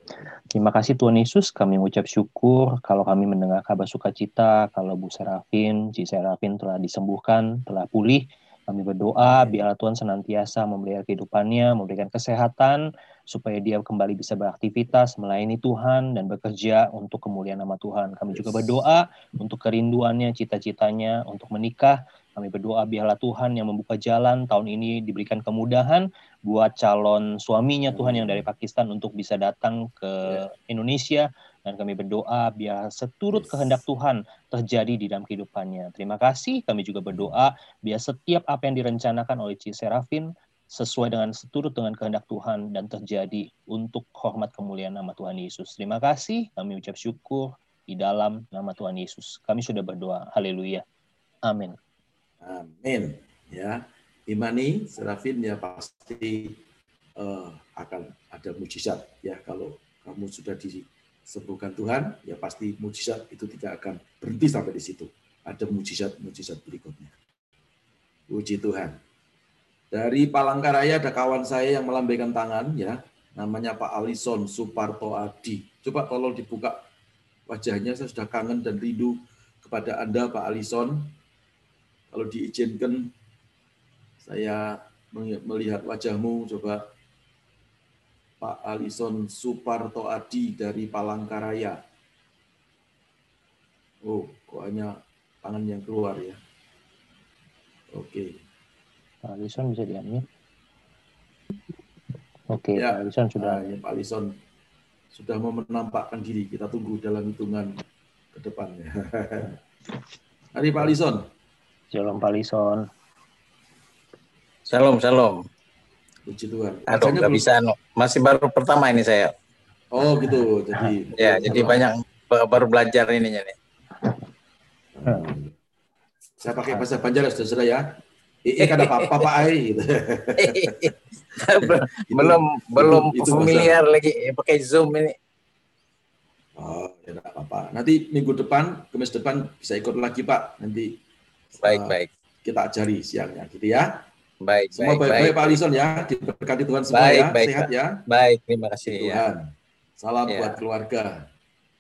Terima kasih Tuhan Yesus, kami mengucap syukur kalau kami mendengar kabar sukacita, kalau Bu Serafin, Ci Serafin telah disembuhkan, telah pulih. Kami berdoa biarlah Tuhan senantiasa memelihara kehidupannya, memberikan kesehatan, supaya dia kembali bisa beraktivitas, melayani Tuhan, dan bekerja untuk kemuliaan nama Tuhan. Kami juga berdoa untuk kerinduannya, cita-citanya, untuk menikah. Kami berdoa biarlah Tuhan yang membuka jalan tahun ini diberikan kemudahan buat calon suaminya Tuhan yang dari Pakistan untuk bisa datang ke Indonesia. Dan kami berdoa biar seturut kehendak Tuhan terjadi di dalam kehidupannya. Terima kasih. Kami juga berdoa biar setiap apa yang direncanakan oleh Ci Serafin sesuai dengan seturut dengan kehendak Tuhan dan terjadi untuk hormat kemuliaan nama Tuhan Yesus. Terima kasih, kami ucap syukur di dalam nama Tuhan Yesus. Kami sudah berdoa. Haleluya. Amin. Amin. Ya, Imani, Serafin, ya pasti akan ada mujizat. Ya, kalau kamu sudah disembuhkan Tuhan, ya pasti mujizat itu tidak akan berhenti sampai di situ. Ada mujizat-mujizat berikutnya. Puji Tuhan. Dari Palangkaraya ada kawan saya yang melambaikan tangan, ya, namanya Pak Alison Suparto Adi. Coba tolong dibuka wajahnya, saya sudah kangen dan rindu kepada Anda, Pak Alison. Kalau diizinkan, saya melihat wajahmu, coba. Pak Alison Suparto Adi dari Palangkaraya. Oh, kok hanya tangan yang keluar, ya. Oke. Pak Alison bisa diambil. Oke, ya, Pak Alison sudah. Ya, Pak Alison sudah mau menampakkan diri. Kita tunggu dalam hitungan ke depannya. Hari Pak Alison. Shalom Pak Alison. Shalom, shalom. Puji Tuhan. Aduh, nggak bisa. Masih baru pertama ini saya. Oh gitu. Jadi. Ya, jadi banyak baru belajar ininya nih. Saya pakai bahasa Banjar sudah ya. Ada apa-apa Pak Ai gitu. belum familiar lagi pakai Zoom ini. Oh, tidak apa-apa. Nanti minggu depan, Kamis depan bisa ikut lagi Pak. Nanti baik. Kita ajari siangnya gitu ya. Baik. Semua baik-baik Pak Alison ya. Diberkati Tuhan semua ya. Sehat ya. Baik, terima kasih Tuhan. Ya. Salam buat keluarga.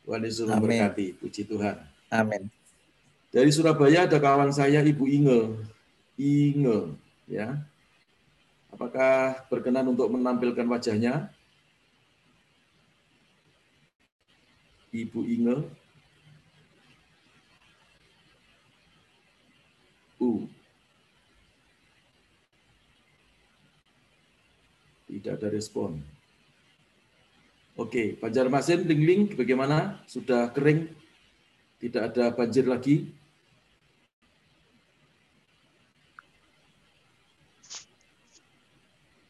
Tuhan Yesus memberkati. Puji Tuhan. Amin. Dari Surabaya ada kawan saya Ibu Inge, ya. Apakah berkenan untuk menampilkan wajahnya? Ibu Inge. Tidak ada respon. Oke, Banjarmasin, lingling, bagaimana? Sudah kering? Tidak ada banjir lagi?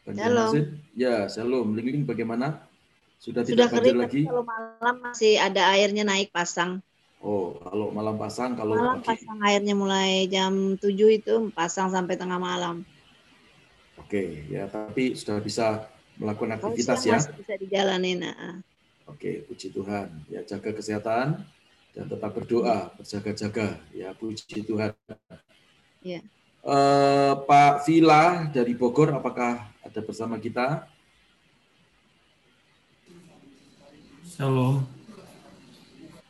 Banjarmasin. Ya, shalom. Lingling bagaimana? Sudah kering lagi? Kalau malam masih ada airnya naik pasang. Oh, kalau malam pasang, kalau malam pagi. Pasang airnya mulai jam 7 itu pasang sampai tengah malam. Oke, ya, tapi sudah bisa melakukan aktivitas ya. Masih bisa dijalani. Oke, puji Tuhan. Ya, jaga kesehatan dan tetap berdoa, berjaga-jaga. Ya, puji Tuhan. Ya. Pak Vila dari Bogor, apakah ada bersama kita? Shalom.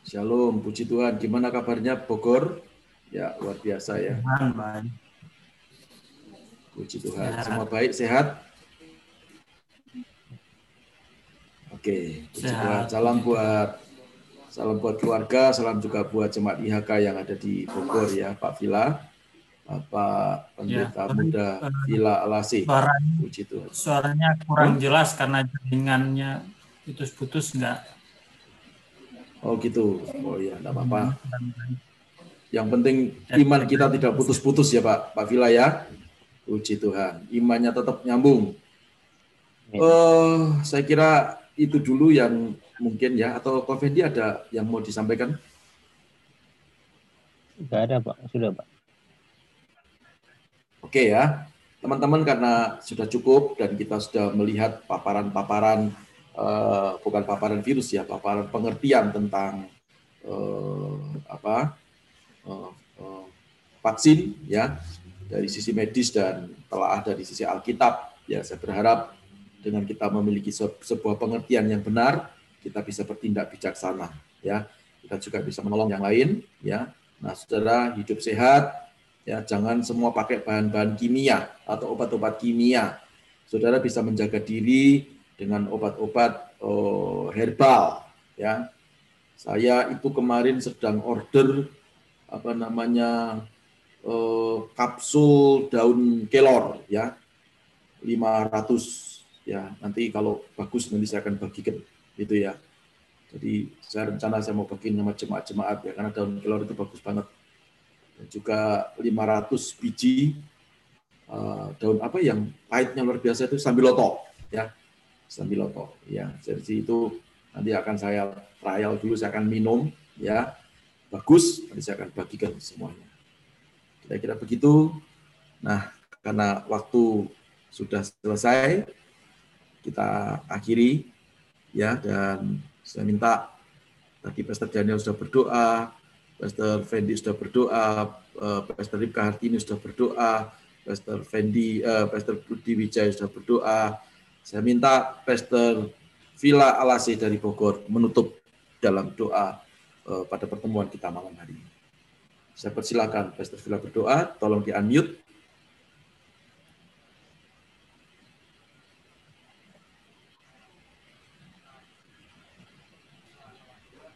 Shalom, puji Tuhan. Gimana kabarnya Bogor? Ya, luar biasa ya. Aman. Puji Tuhan. Sehat. Semua baik, sehat? Oke, puji Tuhan. Salam buat keluarga, salam juga buat jemaat IHK yang ada di Bogor ya, Pak Vila. Bapak Pendeta Muda Vila Alase. Puji Tuhan. Suaranya kurang jelas karena jaringannya putus-putus enggak. Oh gitu. Oh iya, enggak apa-apa. Yang penting iman kita tidak putus-putus ya Pak Vila ya. Puji Tuhan. Imannya tetap nyambung. Saya kira itu dulu yang mungkin ya. Atau Pak Fendi ada yang mau disampaikan? Enggak ada Pak. Sudah Pak. Oke ya, teman-teman karena sudah cukup dan kita sudah melihat paparan-paparan, bukan paparan virus ya, paparan pengertian tentang vaksin ya dari sisi medis dan telah ada di sisi Alkitab. Ya, saya berharap dengan kita memiliki sebuah pengertian yang benar, kita bisa bertindak bijaksana. Ya, kita juga bisa menolong yang lain. Ya, nah saudara hidup sehat. Ya, jangan semua pakai bahan-bahan kimia atau obat-obat kimia. Saudara bisa menjaga diri dengan obat-obat herbal. Ya, saya itu kemarin sedang order kapsul daun kelor ya 500 ya. Nanti kalau bagus nanti saya akan bagikan gitu ya. Jadi saya mau bagiin sama jemaat-jemaat ya karena daun kelor itu bagus banget. Dan juga 500 biji daun apa yang pahitnya luar biasa itu sambiloto, ya. Sambiloto, ya. Jadi itu nanti akan saya trial dulu, saya akan minum, ya. Bagus, nanti saya akan bagikan semuanya. Kira-kira begitu. Nah, karena waktu sudah selesai, kita akhiri, ya, dan saya minta tadi Pastor Daniel sudah berdoa, Pastor Fendi sudah berdoa, Pastor Ripka Hartini sudah berdoa, Pastor Tarudi Wijaya sudah berdoa. Saya minta Pastor Vila Alase dari Bogor menutup dalam doa pada pertemuan kita malam hari ini. Saya persilakan Pastor Vila berdoa, tolong di-unmute.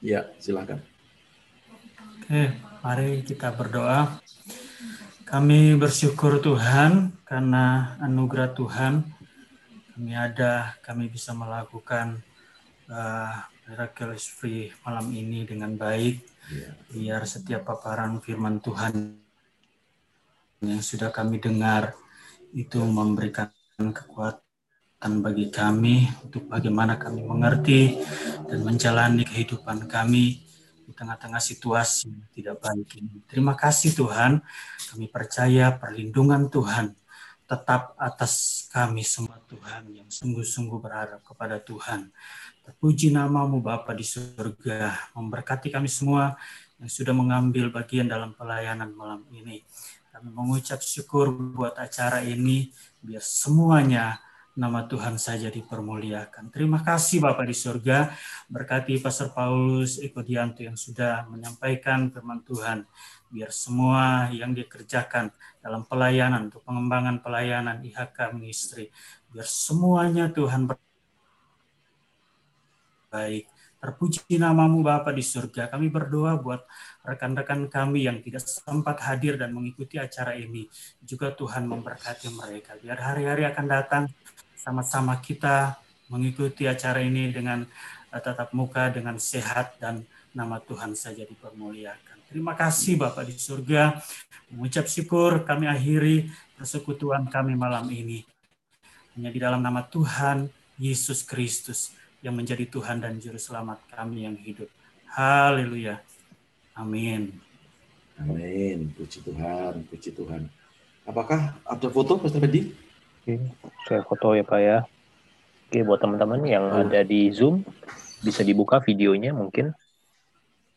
Ya, silakan. Oke, mari kita berdoa. Kami bersyukur Tuhan karena anugerah Tuhan kami ada, kami bisa melakukan Miracle Is Free malam ini dengan baik. Biar setiap paparan firman Tuhan yang sudah kami dengar itu memberikan kekuatan bagi kami untuk bagaimana kami mengerti dan menjalani kehidupan kami di tengah-tengah situasi yang tidak baik ini. Terima kasih Tuhan, kami percaya perlindungan Tuhan tetap atas kami semua Tuhan yang sungguh-sungguh berharap kepada Tuhan. Terpuji nama-Mu Bapa di surga, memberkati kami semua yang sudah mengambil bagian dalam pelayanan malam ini. Kami mengucap syukur buat acara ini, biar semuanya nama Tuhan saja dipermuliakan. Terima kasih Bapa di surga, berkati Pastor Paulus Eko Dianto yang sudah menyampaikan firman Tuhan. Biar semua yang dikerjakan dalam pelayanan, untuk pengembangan pelayanan IHK Ministry, biar semuanya Tuhan baik. Terpuji nama-Mu Bapa di surga. Kami berdoa buat rekan-rekan kami yang tidak sempat hadir dan mengikuti acara ini. Juga Tuhan memberkati mereka. Biar hari-hari akan datang sama-sama kita mengikuti acara ini dengan tatap muka, dengan sehat, dan nama Tuhan saja dipermuliakan. Terima kasih Bapa di surga. Mengucap syukur kami akhiri persekutuan kami malam ini. Hanya di dalam nama Tuhan Yesus Kristus yang menjadi Tuhan dan Juru Selamat kami yang hidup. Haleluya. Amin. Amin. Puji Tuhan, puji Tuhan. Apakah ada foto Pastor Deddy? Saya foto ya Pak ya. Oke, buat teman-teman yang ada di Zoom, bisa dibuka videonya mungkin.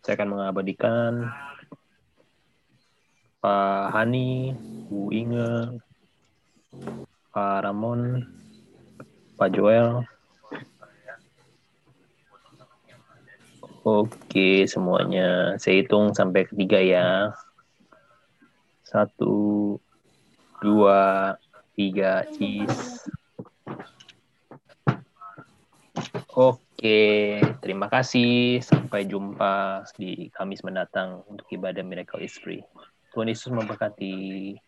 Saya akan mengabadikan Pak Hani, Bu Inge, Pak Ramon, Pak Joel. Oke, semuanya. Saya hitung sampai ketiga ya. 1, 2, 3, cheese. Oke, terima kasih. Sampai jumpa di Kamis mendatang untuk ibadah Miracle Is Free. Tuhan Yesus memberkati.